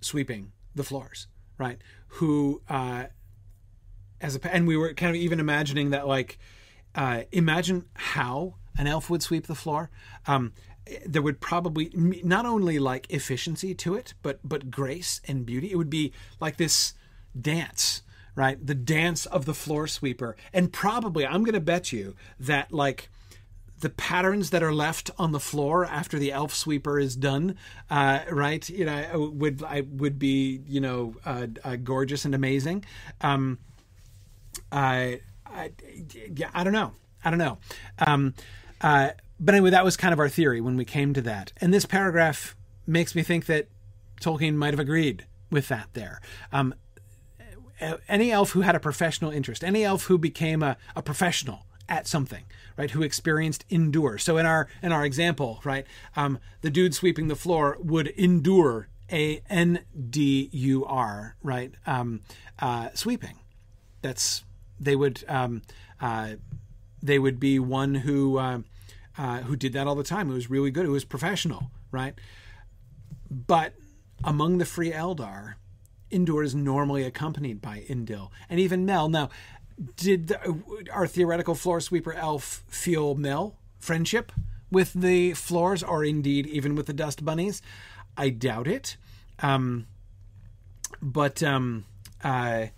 sweeping the floors, right? Who, uh, as a, and we were kind of even imagining that, like, uh, imagine how an elf would sweep the floor. Um, there would probably not only like efficiency to it, but, but grace and beauty. It would be like this dance, right? The dance of the floor sweeper. And probably, I'm going to bet you that like, the patterns that are left on the floor after the elf sweeper is done, uh, right? You know, would I would be you know uh, uh, gorgeous and amazing. Um, I, I yeah, I don't know, I don't know. Um, uh, but anyway, that was kind of our theory when we came to that. And this paragraph makes me think that Tolkien might have agreed with that. There, um, any elf who had a professional interest, any elf who became a, a professional at something, right? Who experienced endure. So in our, in our example, right? Um, the dude sweeping the floor would endure a N D U R, right? Um, uh, sweeping. That's, they would, um, uh, they would be one who, um, uh, uh, who did that all the time. It was really good. It was professional, right? But among the free Eldar, endure is normally accompanied by Indil and even Mel. Now, did the, our theoretical floor sweeper elf feel Mel friendship with the floors, or indeed even with the dust bunnies? I doubt it. Um, but um, uh,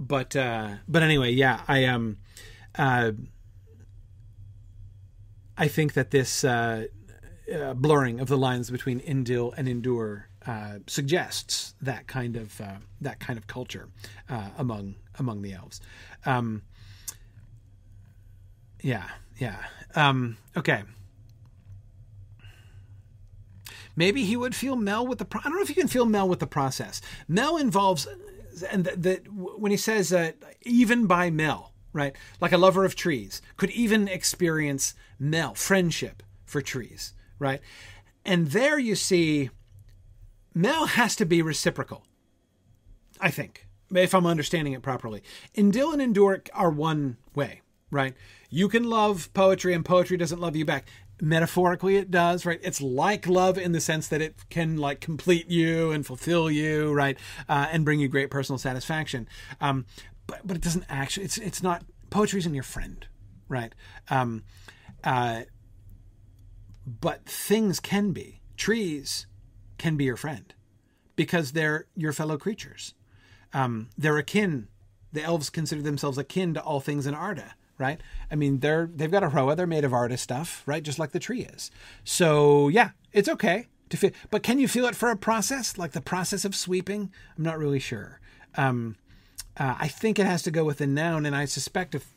but uh, but anyway, yeah, I um, uh, I think that this uh, uh, blurring of the lines between Indil and Indur uh, suggests that kind of uh, that kind of culture uh, among. among the elves. Um, yeah. Yeah. Um, okay. Maybe he would feel Mel with the, pro- I don't know if you can feel Mel with the process. Mel involves, and that, that when he says, uh, even by Mel, right? Like a lover of trees could even experience Mel friendship for trees. Right. And there you see Mel has to be reciprocal, I think, if I'm understanding it properly. Indil and Indur are one way, right? You can love poetry and poetry doesn't love you back. Metaphorically, it does, right? It's like love in the sense that it can like complete you and fulfill you, right? Uh, and bring you great personal satisfaction. Um, but, but it doesn't actually, it's, it's not, poetry isn't your friend, right? Um, uh, but things can be, trees can be your friend because they're your fellow creatures. Um, they're akin, the elves consider themselves akin to all things in Arda, right? I mean, they're, they've got a Hröa, they're made of Arda stuff, right? Just like the tree is. So yeah, it's okay to feel, but can you feel it for a process? Like the process of sweeping? I'm not really sure. Um, uh, I think it has to go with the noun, and I suspect if,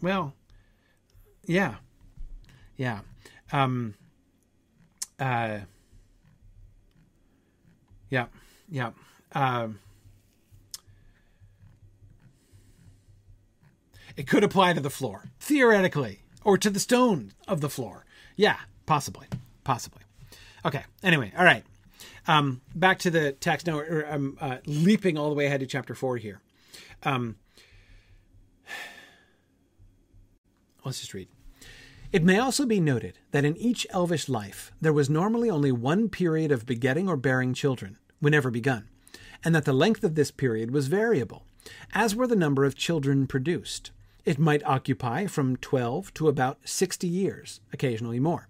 well, yeah, yeah. Um, uh, yeah. Yeah. Um, it could apply to the floor, theoretically, or to the stone of the floor. Yeah, possibly, possibly. Okay. Anyway, all right. Um, back to the text. Now I'm uh, leaping all the way ahead to chapter four here. Um, let's just read. It may also be noted that in each elvish life, there was normally only one period of begetting or bearing children, whenever begun, and that the length of this period was variable, as were the number of children produced. It might occupy from twelve to about sixty years, occasionally more.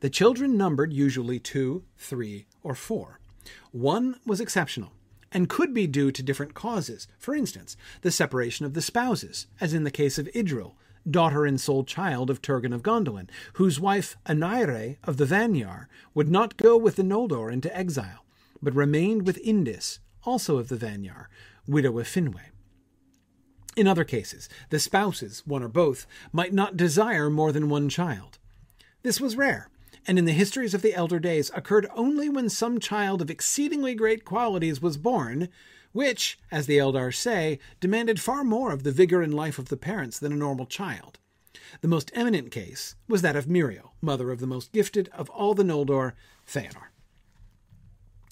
The children numbered usually two, three, or four. One was exceptional, and could be due to different causes. For instance, the separation of the spouses, as in the case of Idril, daughter and sole child of Turgon of Gondolin, whose wife Anaire of the Vanyar would not go with the Noldor into exile, but remained with Indis, also of the Vanyar, widow of Finwë. In other cases, the spouses, one or both, might not desire more than one child. This was rare, and in the histories of the elder days occurred only when some child of exceedingly great qualities was born, which, as the Eldar say, demanded far more of the vigor and life of the parents than a normal child. The most eminent case was that of Muriel, mother of the most gifted of all the Noldor, Fëanor.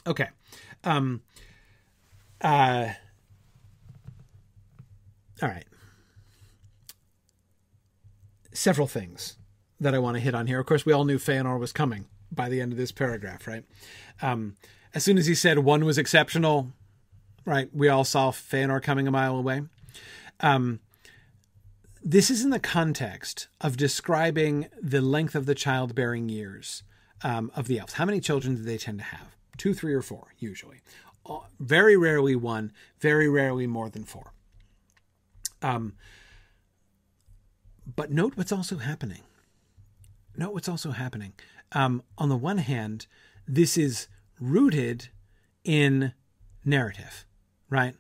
Okay. Um, uh, all right. Several things that I want to hit on here. Of course, we all knew Fëanor was coming by the end of this paragraph, right? Um, as soon as he said one was exceptional, right, we all saw Fëanor coming a mile away. Um, this is in the context of describing the length of the childbearing years um, of the elves. How many children do they tend to have? Two, three, or four, usually. Very rarely one, very rarely more than four. Um, but note what's also happening. Note what's also happening. Um, on the one hand, this is rooted in narrative, right?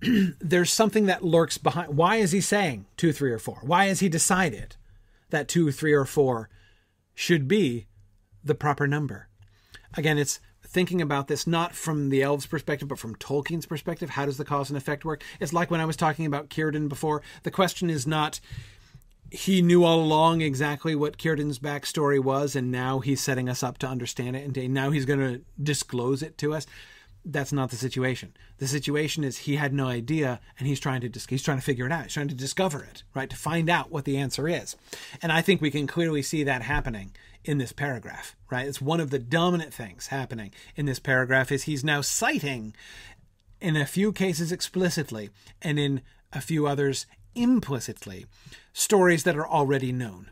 There's something that lurks behind. Why is he saying two, three, or four? Why has he decided that two, three, or four should be the proper number? Again, it's thinking about this not from the elves' perspective, but from Tolkien's perspective. How does the cause and effect work? It's like when I was talking about Círdan before. The question is not, he knew all along exactly what Círdan's backstory was, and now he's setting us up to understand it, and now he's going to disclose it to us. That's not the situation. The situation is he had no idea, and he's trying to dis- he's trying to figure it out. He's trying to discover it, right? To find out what the answer is. And I think we can clearly see that happening in this paragraph, right? It's one of the dominant things happening in this paragraph is he's now citing, in a few cases explicitly, and in a few others implicitly, stories that are already known.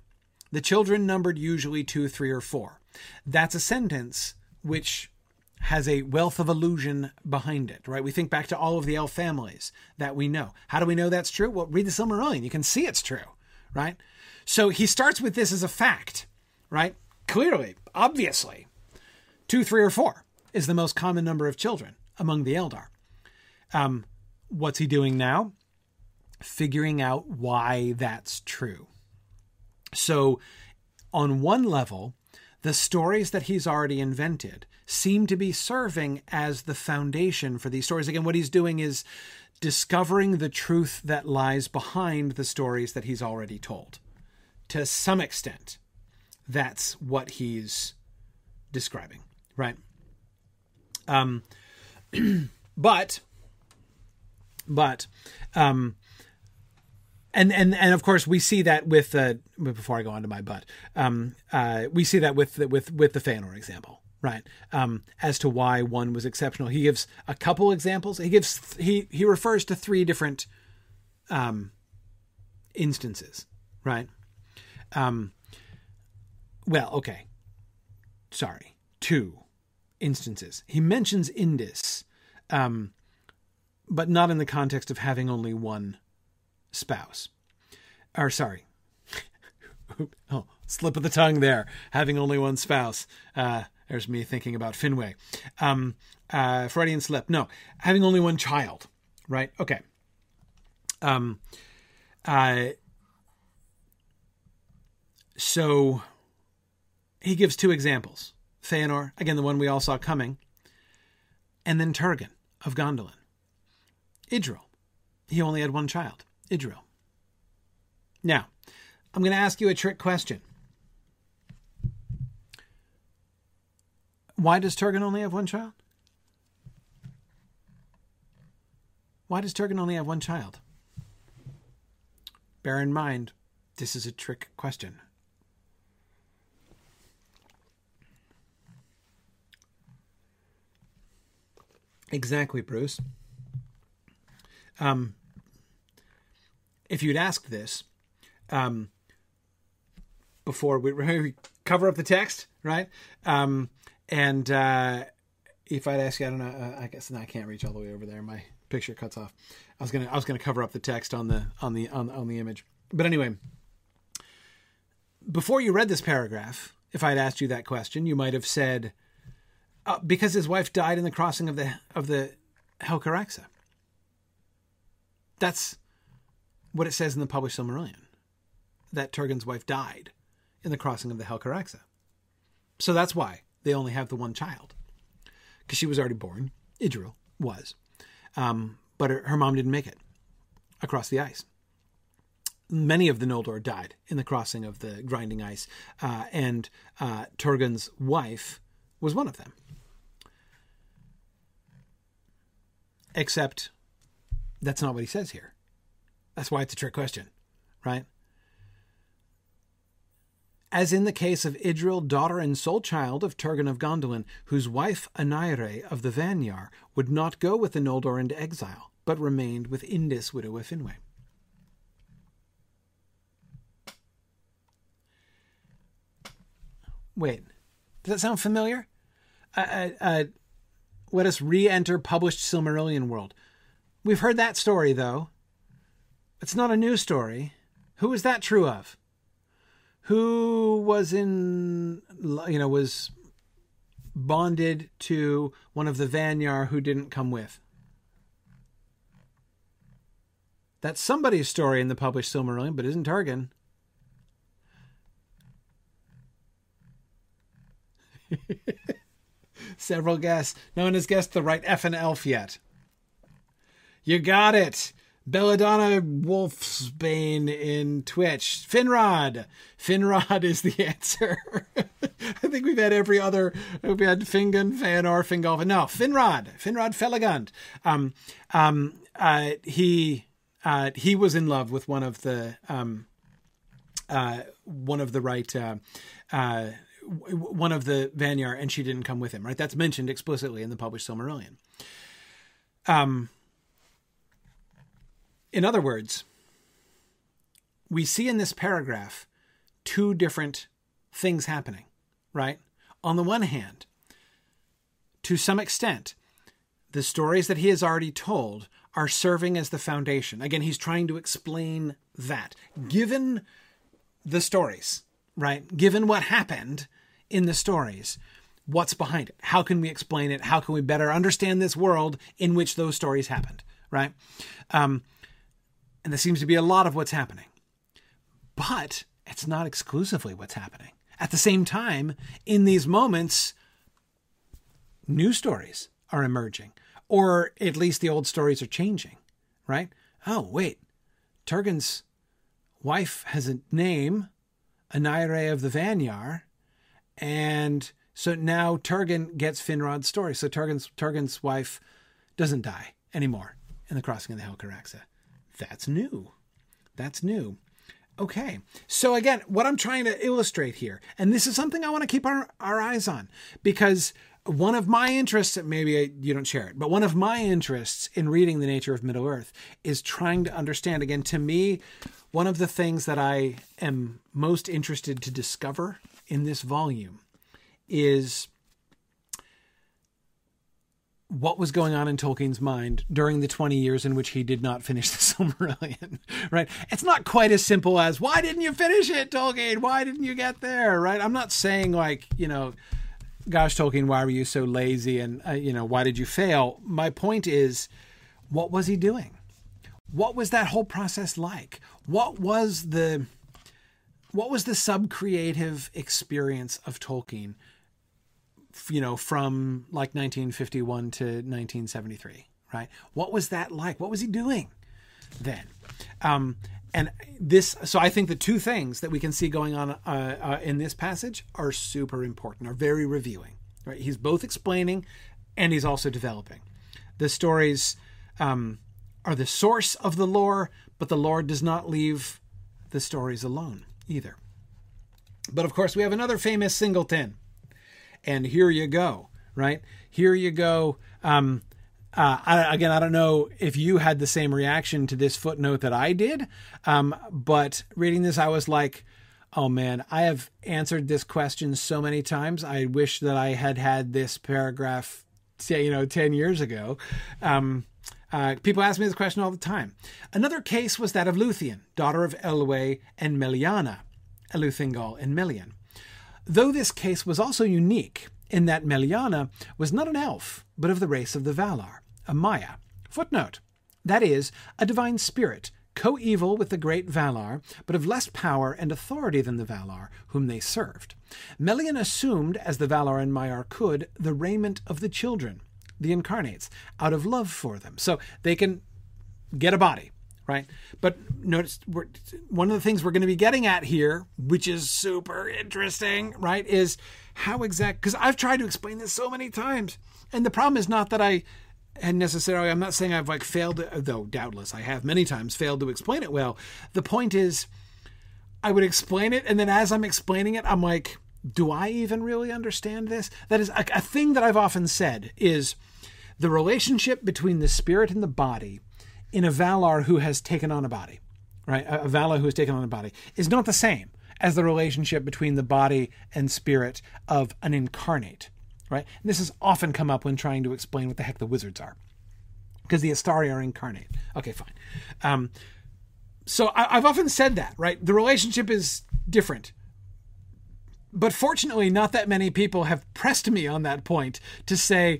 The children numbered usually two, three, or four. That's a sentence which has a wealth of allusion behind it, right? We think back to all of the elf families that we know. How do we know that's true? Well, read the Silmarillion. You can see it's true, right? So he starts with this as a fact, right? Clearly, obviously, two, three, or four is the most common number of children among the Eldar. Um, what's he doing now? Figuring out why that's true. So on one level, the stories that he's already invented seem to be serving as the foundation for these stories. Again, what he's doing is discovering the truth that lies behind the stories that he's already told. To some extent, that's what he's describing, right? Um, but, but, um, And, and and of course we see that with uh, before I go on to my butt, um, uh, we see that with the, with with the Fëanor example, right? Um, as to why one was exceptional, he gives a couple examples. He gives th- he he refers to three different um, instances, right? Um, well, okay, sorry, two instances. He mentions Indis, um, but not in the context of having only one spouse, or sorry, oh, slip of the tongue there, having only one spouse. Uh, there's me thinking about Finwë. Um, uh, Freudian slip. No, having only one child, right? Okay. Um, uh, so he gives two examples. Fëanor, again, the one we all saw coming, and then Turgon of Gondolin. Idril. He only had one child, Idril. Now, I'm going to ask you a trick question. Why does Turgon only have one child? Why does Turgon only have one child? Bear in mind, this is a trick question. Exactly, Bruce. Um, if you'd asked this um, before we, we cover up the text, right? Um, and uh, if I'd asked you, I don't know. Uh, I guess no, I can't reach all the way over there. My picture cuts off. I was gonna, I was gonna cover up the text on the on the on, on the image. But anyway, before you read this paragraph, if I'd asked you that question, you might have said, uh, because his wife died in the crossing of the of the Helcaraxë. That's what it says in the published Silmarillion, that Turgon's wife died in the crossing of the Helcaraxë. So that's why they only have the one child, because she was already born. Idril was. Um, but her, her mom didn't make it across the ice. Many of the Noldor died in the crossing of the grinding ice, uh, and uh, Turgon's wife was one of them. Except... that's not what he says here. That's why it's a trick question, right? As in the case of Idril, daughter and sole child of Turgon of Gondolin, whose wife Anaire of the Vanyar would not go with the Noldor into exile, but remained with Indis, widow of Finwë. Wait, does that sound familiar? Uh, uh, let us re-enter published Silmarillion world. We've heard that story, though. It's not a new story. Who is that true of? Who was in, you know, was bonded to one of the Vanyar who didn't come with? That's somebody's story in the published Silmarillion, but isn't Turgon. Several guests. No one has guessed the right effing elf yet. You got it. Belladonna Wolfsbane in Twitch. Finrod. Finrod is the answer. I think we've had every other. We've had Fingon, Fëanor, Fingolfin. No, Finrod. Finrod Felagund. Um, um, uh, he uh, he was in love with one of the um, uh, one of the right uh, uh, one of the Vanyar, and she didn't come with him. Right, that's mentioned explicitly in the published Silmarillion. Um. In other words, we see in this paragraph two different things happening, right? On the one hand, to some extent, the stories that he has already told are serving as the foundation. Again, he's trying to explain that. Given the stories, right? Given what happened in the stories, what's behind it? How can we explain it? How can we better understand this world in which those stories happened, right? Um... And this seems to be a lot of what's happening. But it's not exclusively what's happening. At the same time, in these moments, new stories are emerging. Or at least the old stories are changing, right? Oh, wait. Turgon's wife has a name, Anaire of the Vanyar. And so now Turgon gets Finrod's story. So Turgon's, Turgon's wife doesn't die anymore in the crossing of the Helcaraxë. That's new. That's new. Okay. So again, what I'm trying to illustrate here, and this is something I want to keep our, our eyes on, because one of my interests, maybe I, you don't share it, but one of my interests in reading the nature of Middle-earth is trying to understand, again, to me, one of the things that I am most interested to discover in this volume is what was going on in Tolkien's mind during the twenty years in which he did not finish the Silmarillion, right? It's not quite as simple as, why didn't you finish it, Tolkien? Why didn't you get there, right? I'm not saying like, you know, gosh, Tolkien, why were you so lazy? And, uh, you know, why did you fail? My point is, what was he doing? What was that whole process like? What was the, what was the sub-creative experience of Tolkien you know, from like nineteen fifty-one to nineteen seventy-three, right? What was that like? What was he doing then? Um, and this, so I think the two things that we can see going on uh, uh, in this passage are super important, are very revealing, right? He's both explaining and he's also developing. The stories um, are the source of the lore, but the lore does not leave the stories alone either. But of course, we have another famous singleton. And here you go, right? Here you go. Um, uh, I, again, I don't know if you had the same reaction to this footnote that I did, um, but reading this, I was like, oh man, I have answered this question so many times. I wish that I had had this paragraph, say, you know, ten years ago. Um, uh, people ask me this question all the time. Another case was that of Lúthien, daughter of Elwë and Meliana, Eluthingal and Melian. Though this case was also unique in that Meliana was not an elf, but of the race of the Valar, a Maya. Footnote, that is, a divine spirit, coeval with the great Valar, but of less power and authority than the Valar, whom they served. Melian assumed, as the Valar and Maiar could, the raiment of the children, the incarnates, out of love for them. So they can get a body. Right. But notice we're, one of the things we're going to be getting at here, which is super interesting, right, is how exact, because I've tried to explain this so many times. And the problem is not that I had necessarily, I'm not saying I've like failed, though doubtless I have many times failed to explain it well. The point is I would explain it. And then as I'm explaining it, I'm like, do I even really understand this? That is a, a thing that I've often said is the relationship between the spirit and the body in a Valar who has taken on a body, right? A Valar who has taken on a body is not the same as the relationship between the body and spirit of an incarnate, right? And this has often come up when trying to explain what the heck the wizards are, because the Astari are incarnate. Okay, fine. Um, so I, I've often said that, right? The relationship is different. But fortunately, not that many people have pressed me on that point to say,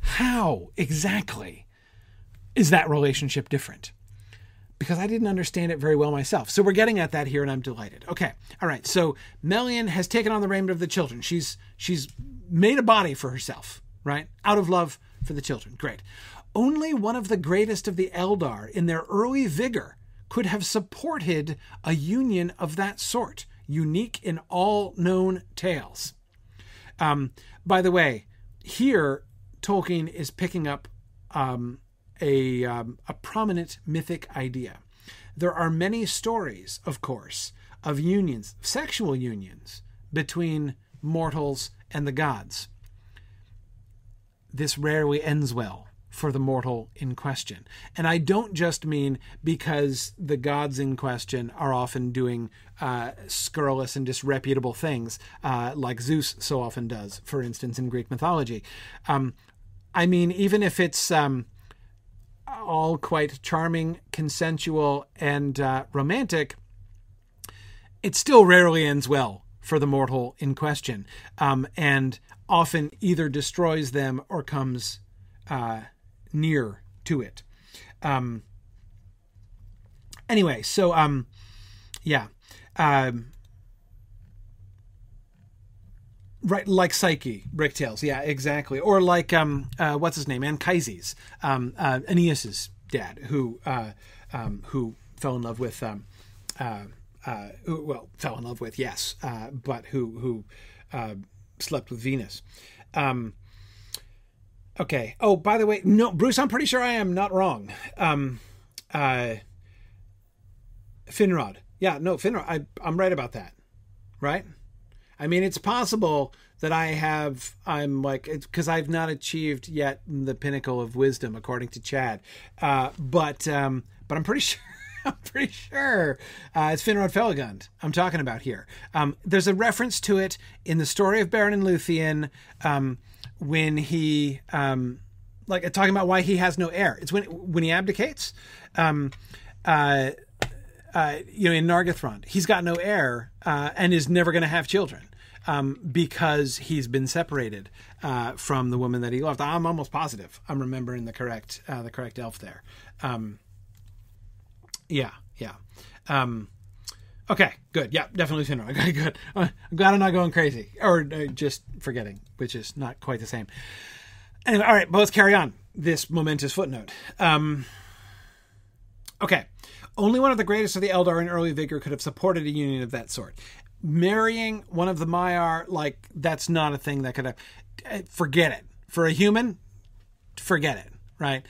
how exactly is that relationship different? Because I didn't understand it very well myself. So we're getting at that here, and I'm delighted. Okay. All right. So Melian has taken on the raiment of the children. She's she's made a body for herself, right? Out of love for the children. Great. Only one of the greatest of the Eldar in their early vigor could have supported a union of that sort, unique in all known tales. Um, by the way, here Tolkien is picking up um, A, um, a prominent mythic idea. There are many stories, of course, of unions, sexual unions between mortals and the gods. This rarely ends well for the mortal in question. And I don't just mean because the gods in question are often doing uh, scurrilous and disreputable things, uh, like Zeus so often does, for instance, in Greek mythology. Um, I mean, even if it's Um, all quite charming, consensual, and uh, romantic, it still rarely ends well for the mortal in question, um, and often either destroys them or comes uh, near to it. Um, anyway, so, um, yeah. Um, Right, like Psyche, Brick Tales. Yeah, exactly. Or like, um, uh, what's his name? Anchises, um, uh, Aeneas's dad, who uh, um, who fell in love with, um, uh, uh, well, fell in love with, yes, uh, but who who uh, slept with Venus. Um, okay. Oh, by the way, no, Bruce, I'm pretty sure I am not wrong. Um, uh, Finrod. Yeah, no, Finrod. I, I'm right about that, right? I mean, it's possible that I have, I'm like, it's because I've not achieved yet the pinnacle of wisdom, according to Chad. Uh, but um, but I'm pretty sure, I'm pretty sure uh, it's Finrod Felagund I'm talking about here. Um, there's a reference to it in the story of Beren and Lúthien um, when he, um, like, talking about why he has no heir. It's when when he abdicates, um, uh, uh, you know, in Nargothrond. He's got no heir uh, and is never going to have children. Um, because he's been separated uh, from the woman that he loved. I'm almost positive I'm remembering the correct uh, the correct elf there. Um, yeah, yeah. Um, Okay, good. Yeah, definitely Finrod. Okay, good. Uh, I'm glad I'm not going crazy or uh, just forgetting, which is not quite the same. Anyway, all right, but let's carry on this momentous footnote. Um, okay, only one of the greatest of the Eldar in early vigor could have supported a union of that sort. Marrying one of the Maiar, like, that's not a thing that could have... Forget it. For a human, forget it. Right?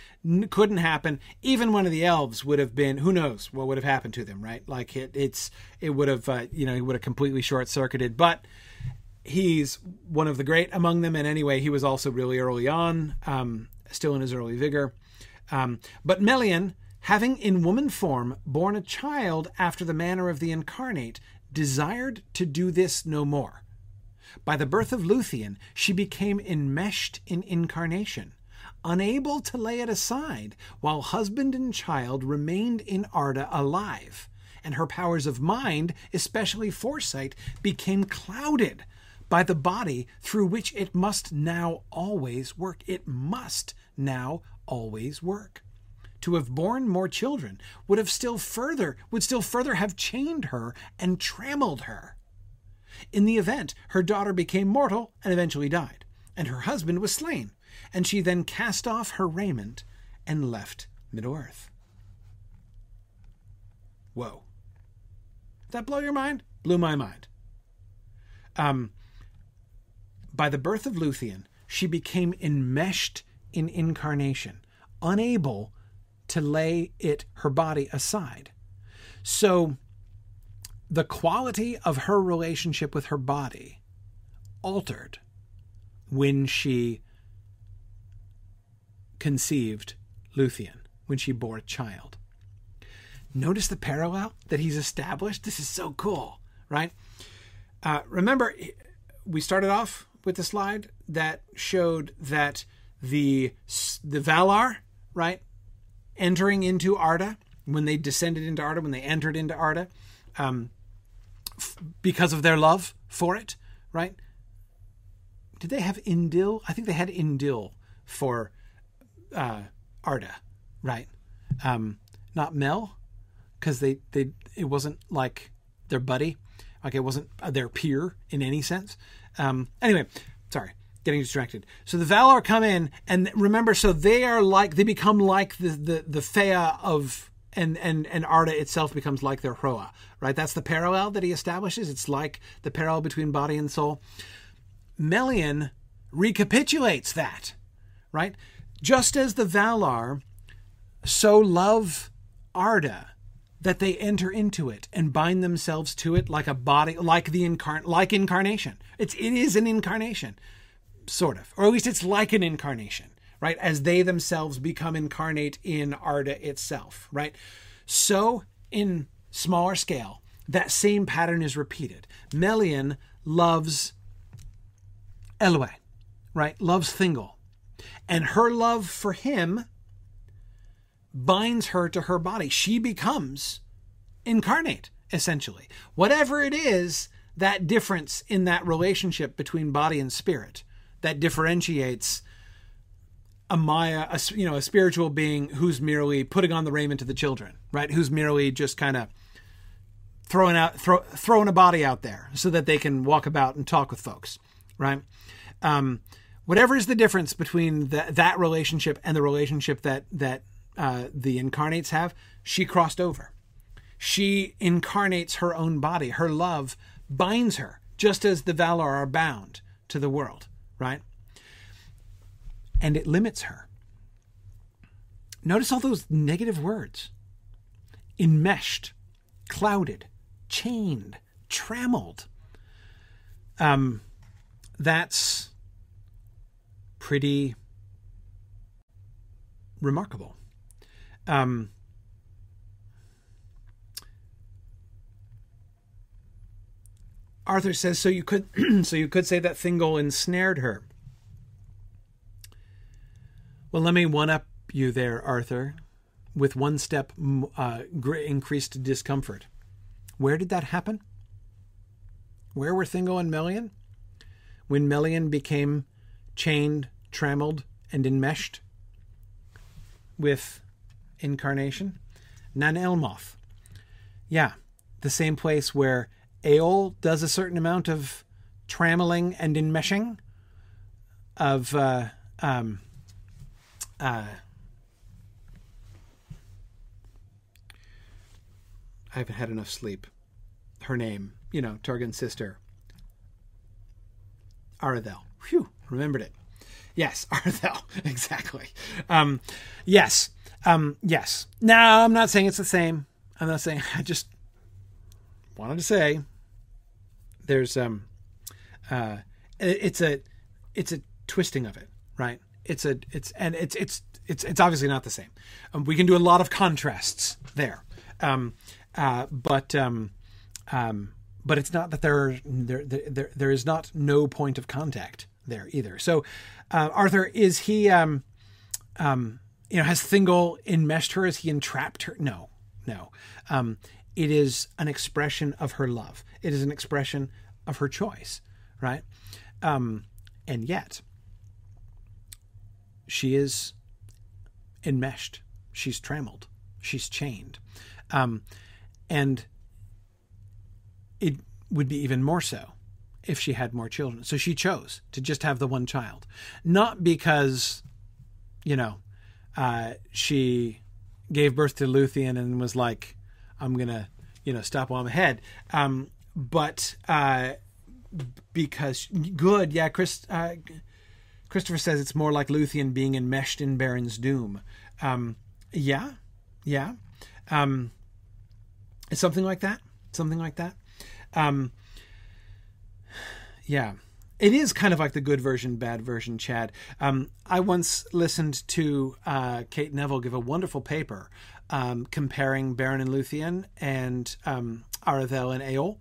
Couldn't happen. Even one of the elves would have been, who knows what would have happened to them, right? Like it, it's, it would have, uh, you know, he would have completely short circuited, but he's one of the great among them. And anyway, he was also really early on, um, still in his early vigor. Um, but Melian, having in woman form born a child after the manner of the incarnate, desired to do this no more. By the birth of Lúthien, she became enmeshed in incarnation, unable to lay it aside, while husband and child remained in Arda alive, and her powers of mind, especially foresight, became clouded by the body through which it must now always work. It must now always work. To have borne more children would have still further, would still further have chained her and trammeled her. In the event, her daughter became mortal and eventually died, and her husband was slain. And she then cast off her raiment and left Middle-earth. Whoa. Did that blow your mind? Blew my mind. Um, by the birth of Lúthien, she became enmeshed in incarnation, unable to lay it, her body, aside. So the quality of her relationship with her body altered when she conceived Lúthien, when she bore a child. Notice the parallel that he's established. This is so cool, right? Uh, remember, we started off with the slide that showed that the the Valar, right, entering into Arda, when they descended into Arda, when they entered into Arda, um, f- because of their love for it, right? Did they have Indil? I think they had Indil for Uh, Arda, right? Um, not Mel, because they, they it wasn't like their buddy, like it wasn't their peer in any sense. Um, anyway, sorry, getting distracted. So the Valar come in, and remember, so they are like they become like the the the Fëa of and and and Arda itself becomes like their Hröa, right? That's the parallel that he establishes. It's like the parallel between body and soul. Melian recapitulates that, right? Just as the Valar so love Arda that they enter into it and bind themselves to it like a body, like the incarn, like incarnation. It's it is an incarnation, sort of, or at least it's like an incarnation, right? As they themselves become incarnate in Arda itself, right? So in smaller scale, that same pattern is repeated. Melian loves Elwë, right? Loves Thingol. And her love for him binds her to her body. She becomes incarnate, essentially. Whatever it is, that difference in that relationship between body and spirit that differentiates a Maya, a, you know, a spiritual being who's merely putting on the raiment to the children, right? Who's merely just kind of throwing out, throw, throwing a body out there so that they can walk about and talk with folks, right? Um, Whatever is the difference between the, that relationship and the relationship that that uh, the incarnates have, she crossed over. She incarnates her own body. Her love binds her, just as the Valar are bound to the world, right? And it limits her. Notice all those negative words. Enmeshed, clouded, chained, trammeled. Um, that's... pretty remarkable. Um, Arthur says, so you could so you could say that Thingol ensnared her. Well, let me one-up you there, Arthur, with one step uh, increased discomfort. Where did that happen? Where were Thingol and Melian? When Melian became chained, trammeled, and enmeshed with incarnation. Nan Elmoth. Yeah, the same place where Eöl does a certain amount of trammeling and enmeshing of uh, um, uh, I haven't had enough sleep. Her name, you know, Turgon's sister. Aredhel. Phew, remembered it. Yes, Aredhel. Exactly. Um, yes. Um, yes. Now, I'm not saying it's the same. I'm not saying, I just wanted to say there's, um, uh, it's a, it's a twisting of it, right? It's a, it's, and it's, it's, it's, it's obviously not the same. Um, we can do a lot of contrasts there. Um, uh, but, um, um, but it's not that there, there, there, there is not no point of contact there either. So, uh, Arthur, is he, um, um, you know, has Thingol enmeshed her? Has he entrapped her? No, no. Um, it is an expression of her love. It is an expression of her choice, right? Um, and yet she is enmeshed. She's trammeled. She's chained. Um, and it would be even more so if she had more children. So she chose to just have the one child, not because, you know, uh, she gave birth to Lúthien and was like, I'm going to, you know, stop while I'm ahead. Um, but, uh, because good. Yeah. Chris, uh, Christopher says it's more like Lúthien being enmeshed in Baron's doom. Um, yeah. Yeah. Um, it's something like that. Something like that. Um, yeah, it is kind of like the good version, bad version, Chad. Um, I once listened to uh, Kate Neville give a wonderful paper um, comparing Baron and Lúthien and um, Aredhel and Eöl,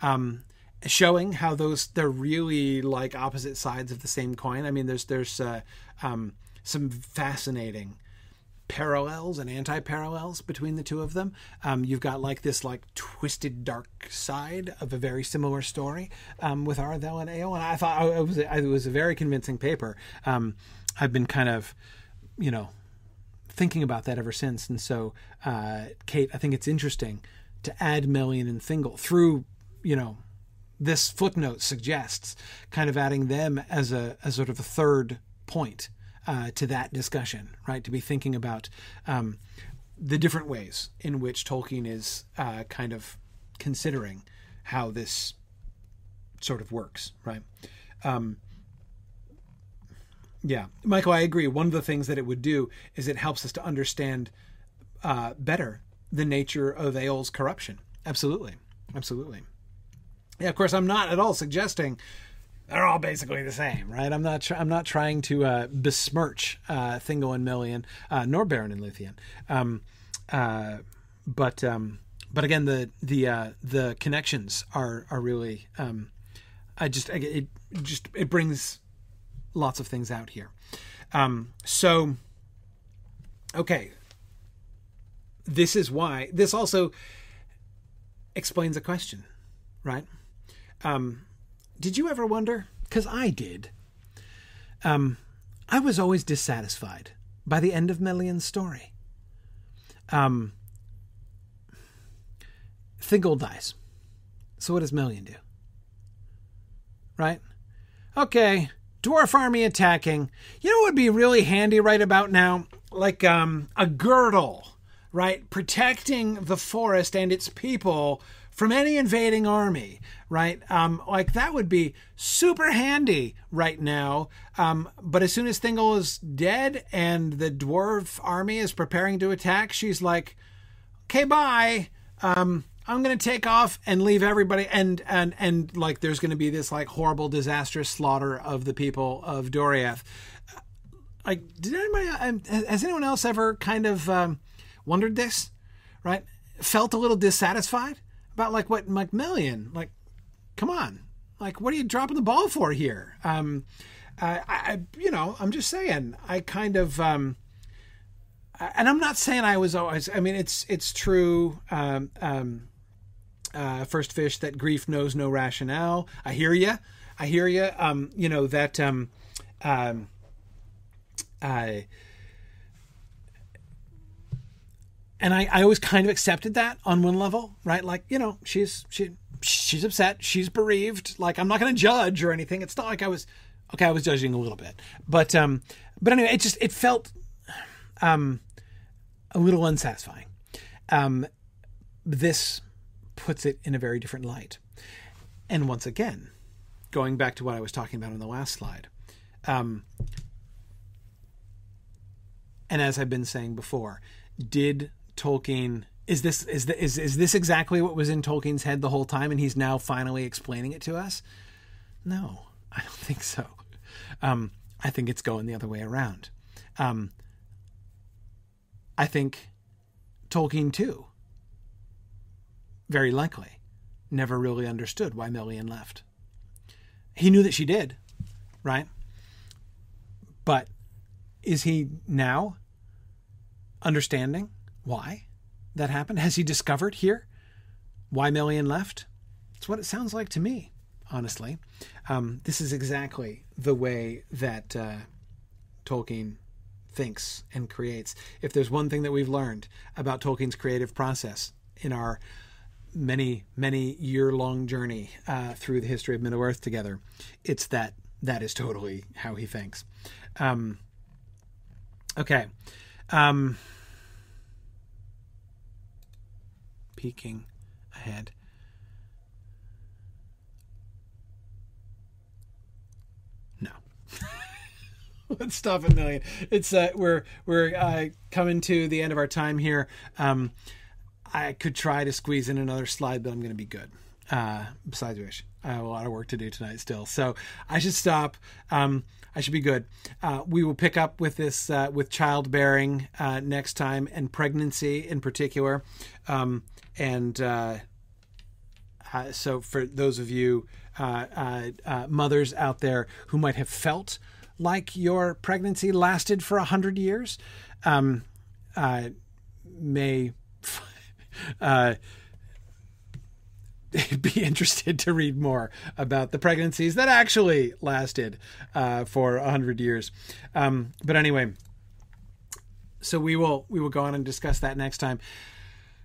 um, showing how those they're really like opposite sides of the same coin. I mean, there's there's uh, um, some fascinating parallels and anti-parallels between the two of them. Um, you've got like this like twisted dark side of a very similar story um, with Aredhel and Eöl. And I thought it was, it was a very convincing paper. Um, I've been kind of, you know, thinking about that ever since. And so, uh, Kate, I think it's interesting to add Melian and Thingol through, you know, this footnote suggests kind of adding them as a as sort of a third point Uh, to that discussion, right? To be thinking about um, the different ways in which Tolkien is uh, kind of considering how this sort of works, right? Um, yeah, Michael, I agree. One of the things that it would do is it helps us to understand uh, better the nature of Eöl's corruption. Absolutely, absolutely. Yeah, of course, I'm not at all suggesting they're all basically the same, right? I'm not. Tr- I'm not trying to uh, besmirch uh, Thingol and Melian, uh, nor Baron and Lúthien. Um, uh, but um, but again, the the uh, the connections are are really. Um, I just I, it just it brings lots of things out here. Um, so okay, this is why this also explains a question, right? Um, Did you ever wonder? Because I did. Um, I was always dissatisfied by the end of Melian's story. Um, Thingol dies. So what does Melian do? Right? Okay, dwarf army attacking. You know what would be really handy right about now? Like um, a girdle, right? Protecting the forest and its people from any invading army, right? Um, like that would be super handy right now. Um, but as soon as Thingol is dead and the dwarf army is preparing to attack, she's like, okay, bye. Um, I'm going to take off and leave everybody. And, and, and like, there's going to be this like horrible, disastrous slaughter of the people of Doriath. Like, did anybody, has anyone else ever kind of, um, wondered this, right? Felt a little dissatisfied about like what Mike Melian, like, come on, like, what are you dropping the ball for here? Um, I, I you know, I'm just saying, I kind of, um, and I'm not saying I was always, I mean, it's, it's true. Um, um, uh, First Fish, that grief knows no rationale. I hear you. I hear you. Um, you know, that, um, um, I, And I, I always kind of accepted that on one level, right? Like, you know, she's she she's upset, she's bereaved. Like, I'm not going to judge or anything. It's not like I was, okay, I was judging a little bit, but um, but anyway, it just it felt um a little unsatisfying. Um, this puts it in a very different light, and once again, going back to what I was talking about on the last slide, um, and as I've been saying before, did Tolkien, is this is the, is is this exactly what was in Tolkien's head the whole time, and he's now finally explaining it to us? No, I don't think so. Um, I think it's going the other way around. Um, I think Tolkien too, very likely, never really understood why Melian left. He knew that she did, right? But is he now understanding why that happened? Has he discovered here why Melian left? It's what it sounds like to me, honestly. Um, this is exactly the way that uh, Tolkien thinks and creates. If there's one thing that we've learned about Tolkien's creative process in our many, many year-long journey uh, through the history of Middle-earth together, it's that that is totally how he thinks. Um, okay. Um, peeking ahead. No. Let's stop at Melian. It's uh, we're we're uh, coming to the end of our time here. Um, I could try to squeeze in another slide, but I'm going to be good. Uh, besides which, I have a lot of work to do tonight still. So I should stop. Um, I should be good. Uh, we will pick up with this, uh, with childbearing uh, next time, and pregnancy in particular. Um, and uh, uh, so for those of you uh, uh, uh, mothers out there who might have felt like your pregnancy lasted for a hundred years, um, uh, may... Uh, be interested to read more about the pregnancies that actually lasted uh, for a hundred years. Um, but anyway, so we will we will go on and discuss that next time.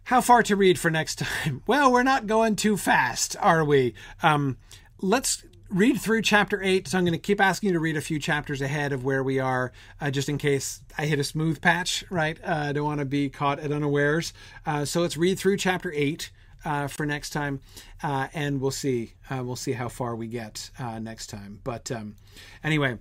How far to read for next time? Well, we're not going too fast, are we? Um, let's read through chapter eight. So I'm going to keep asking you to read a few chapters ahead of where we are, uh, just in case I hit a smooth patch, right? Uh, I don't want to be caught at unawares. Uh, so let's read through chapter eight uh, for next time. Uh, and we'll see, uh, we'll see how far we get uh, next time. But um, anyway,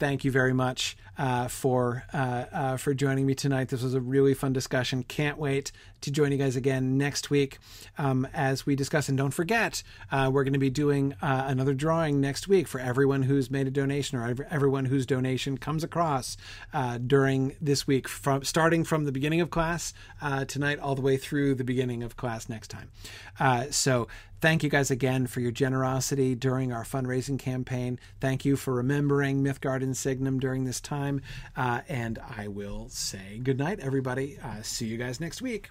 thank you very much uh, for, uh, uh, for joining me tonight. This was a really fun discussion. Can't wait to join you guys again next week um, as we discuss. And don't forget, uh, we're going to be doing uh, another drawing next week for everyone who's made a donation, or everyone whose donation comes across uh, during this week, from starting from the beginning of class uh, tonight all the way through the beginning of class next time. Uh, so thank you guys again for your generosity during our fundraising campaign. Thank you for remembering Mythgard and Signum during this time. Uh, and I will say goodnight, everybody. Uh, see you guys next week.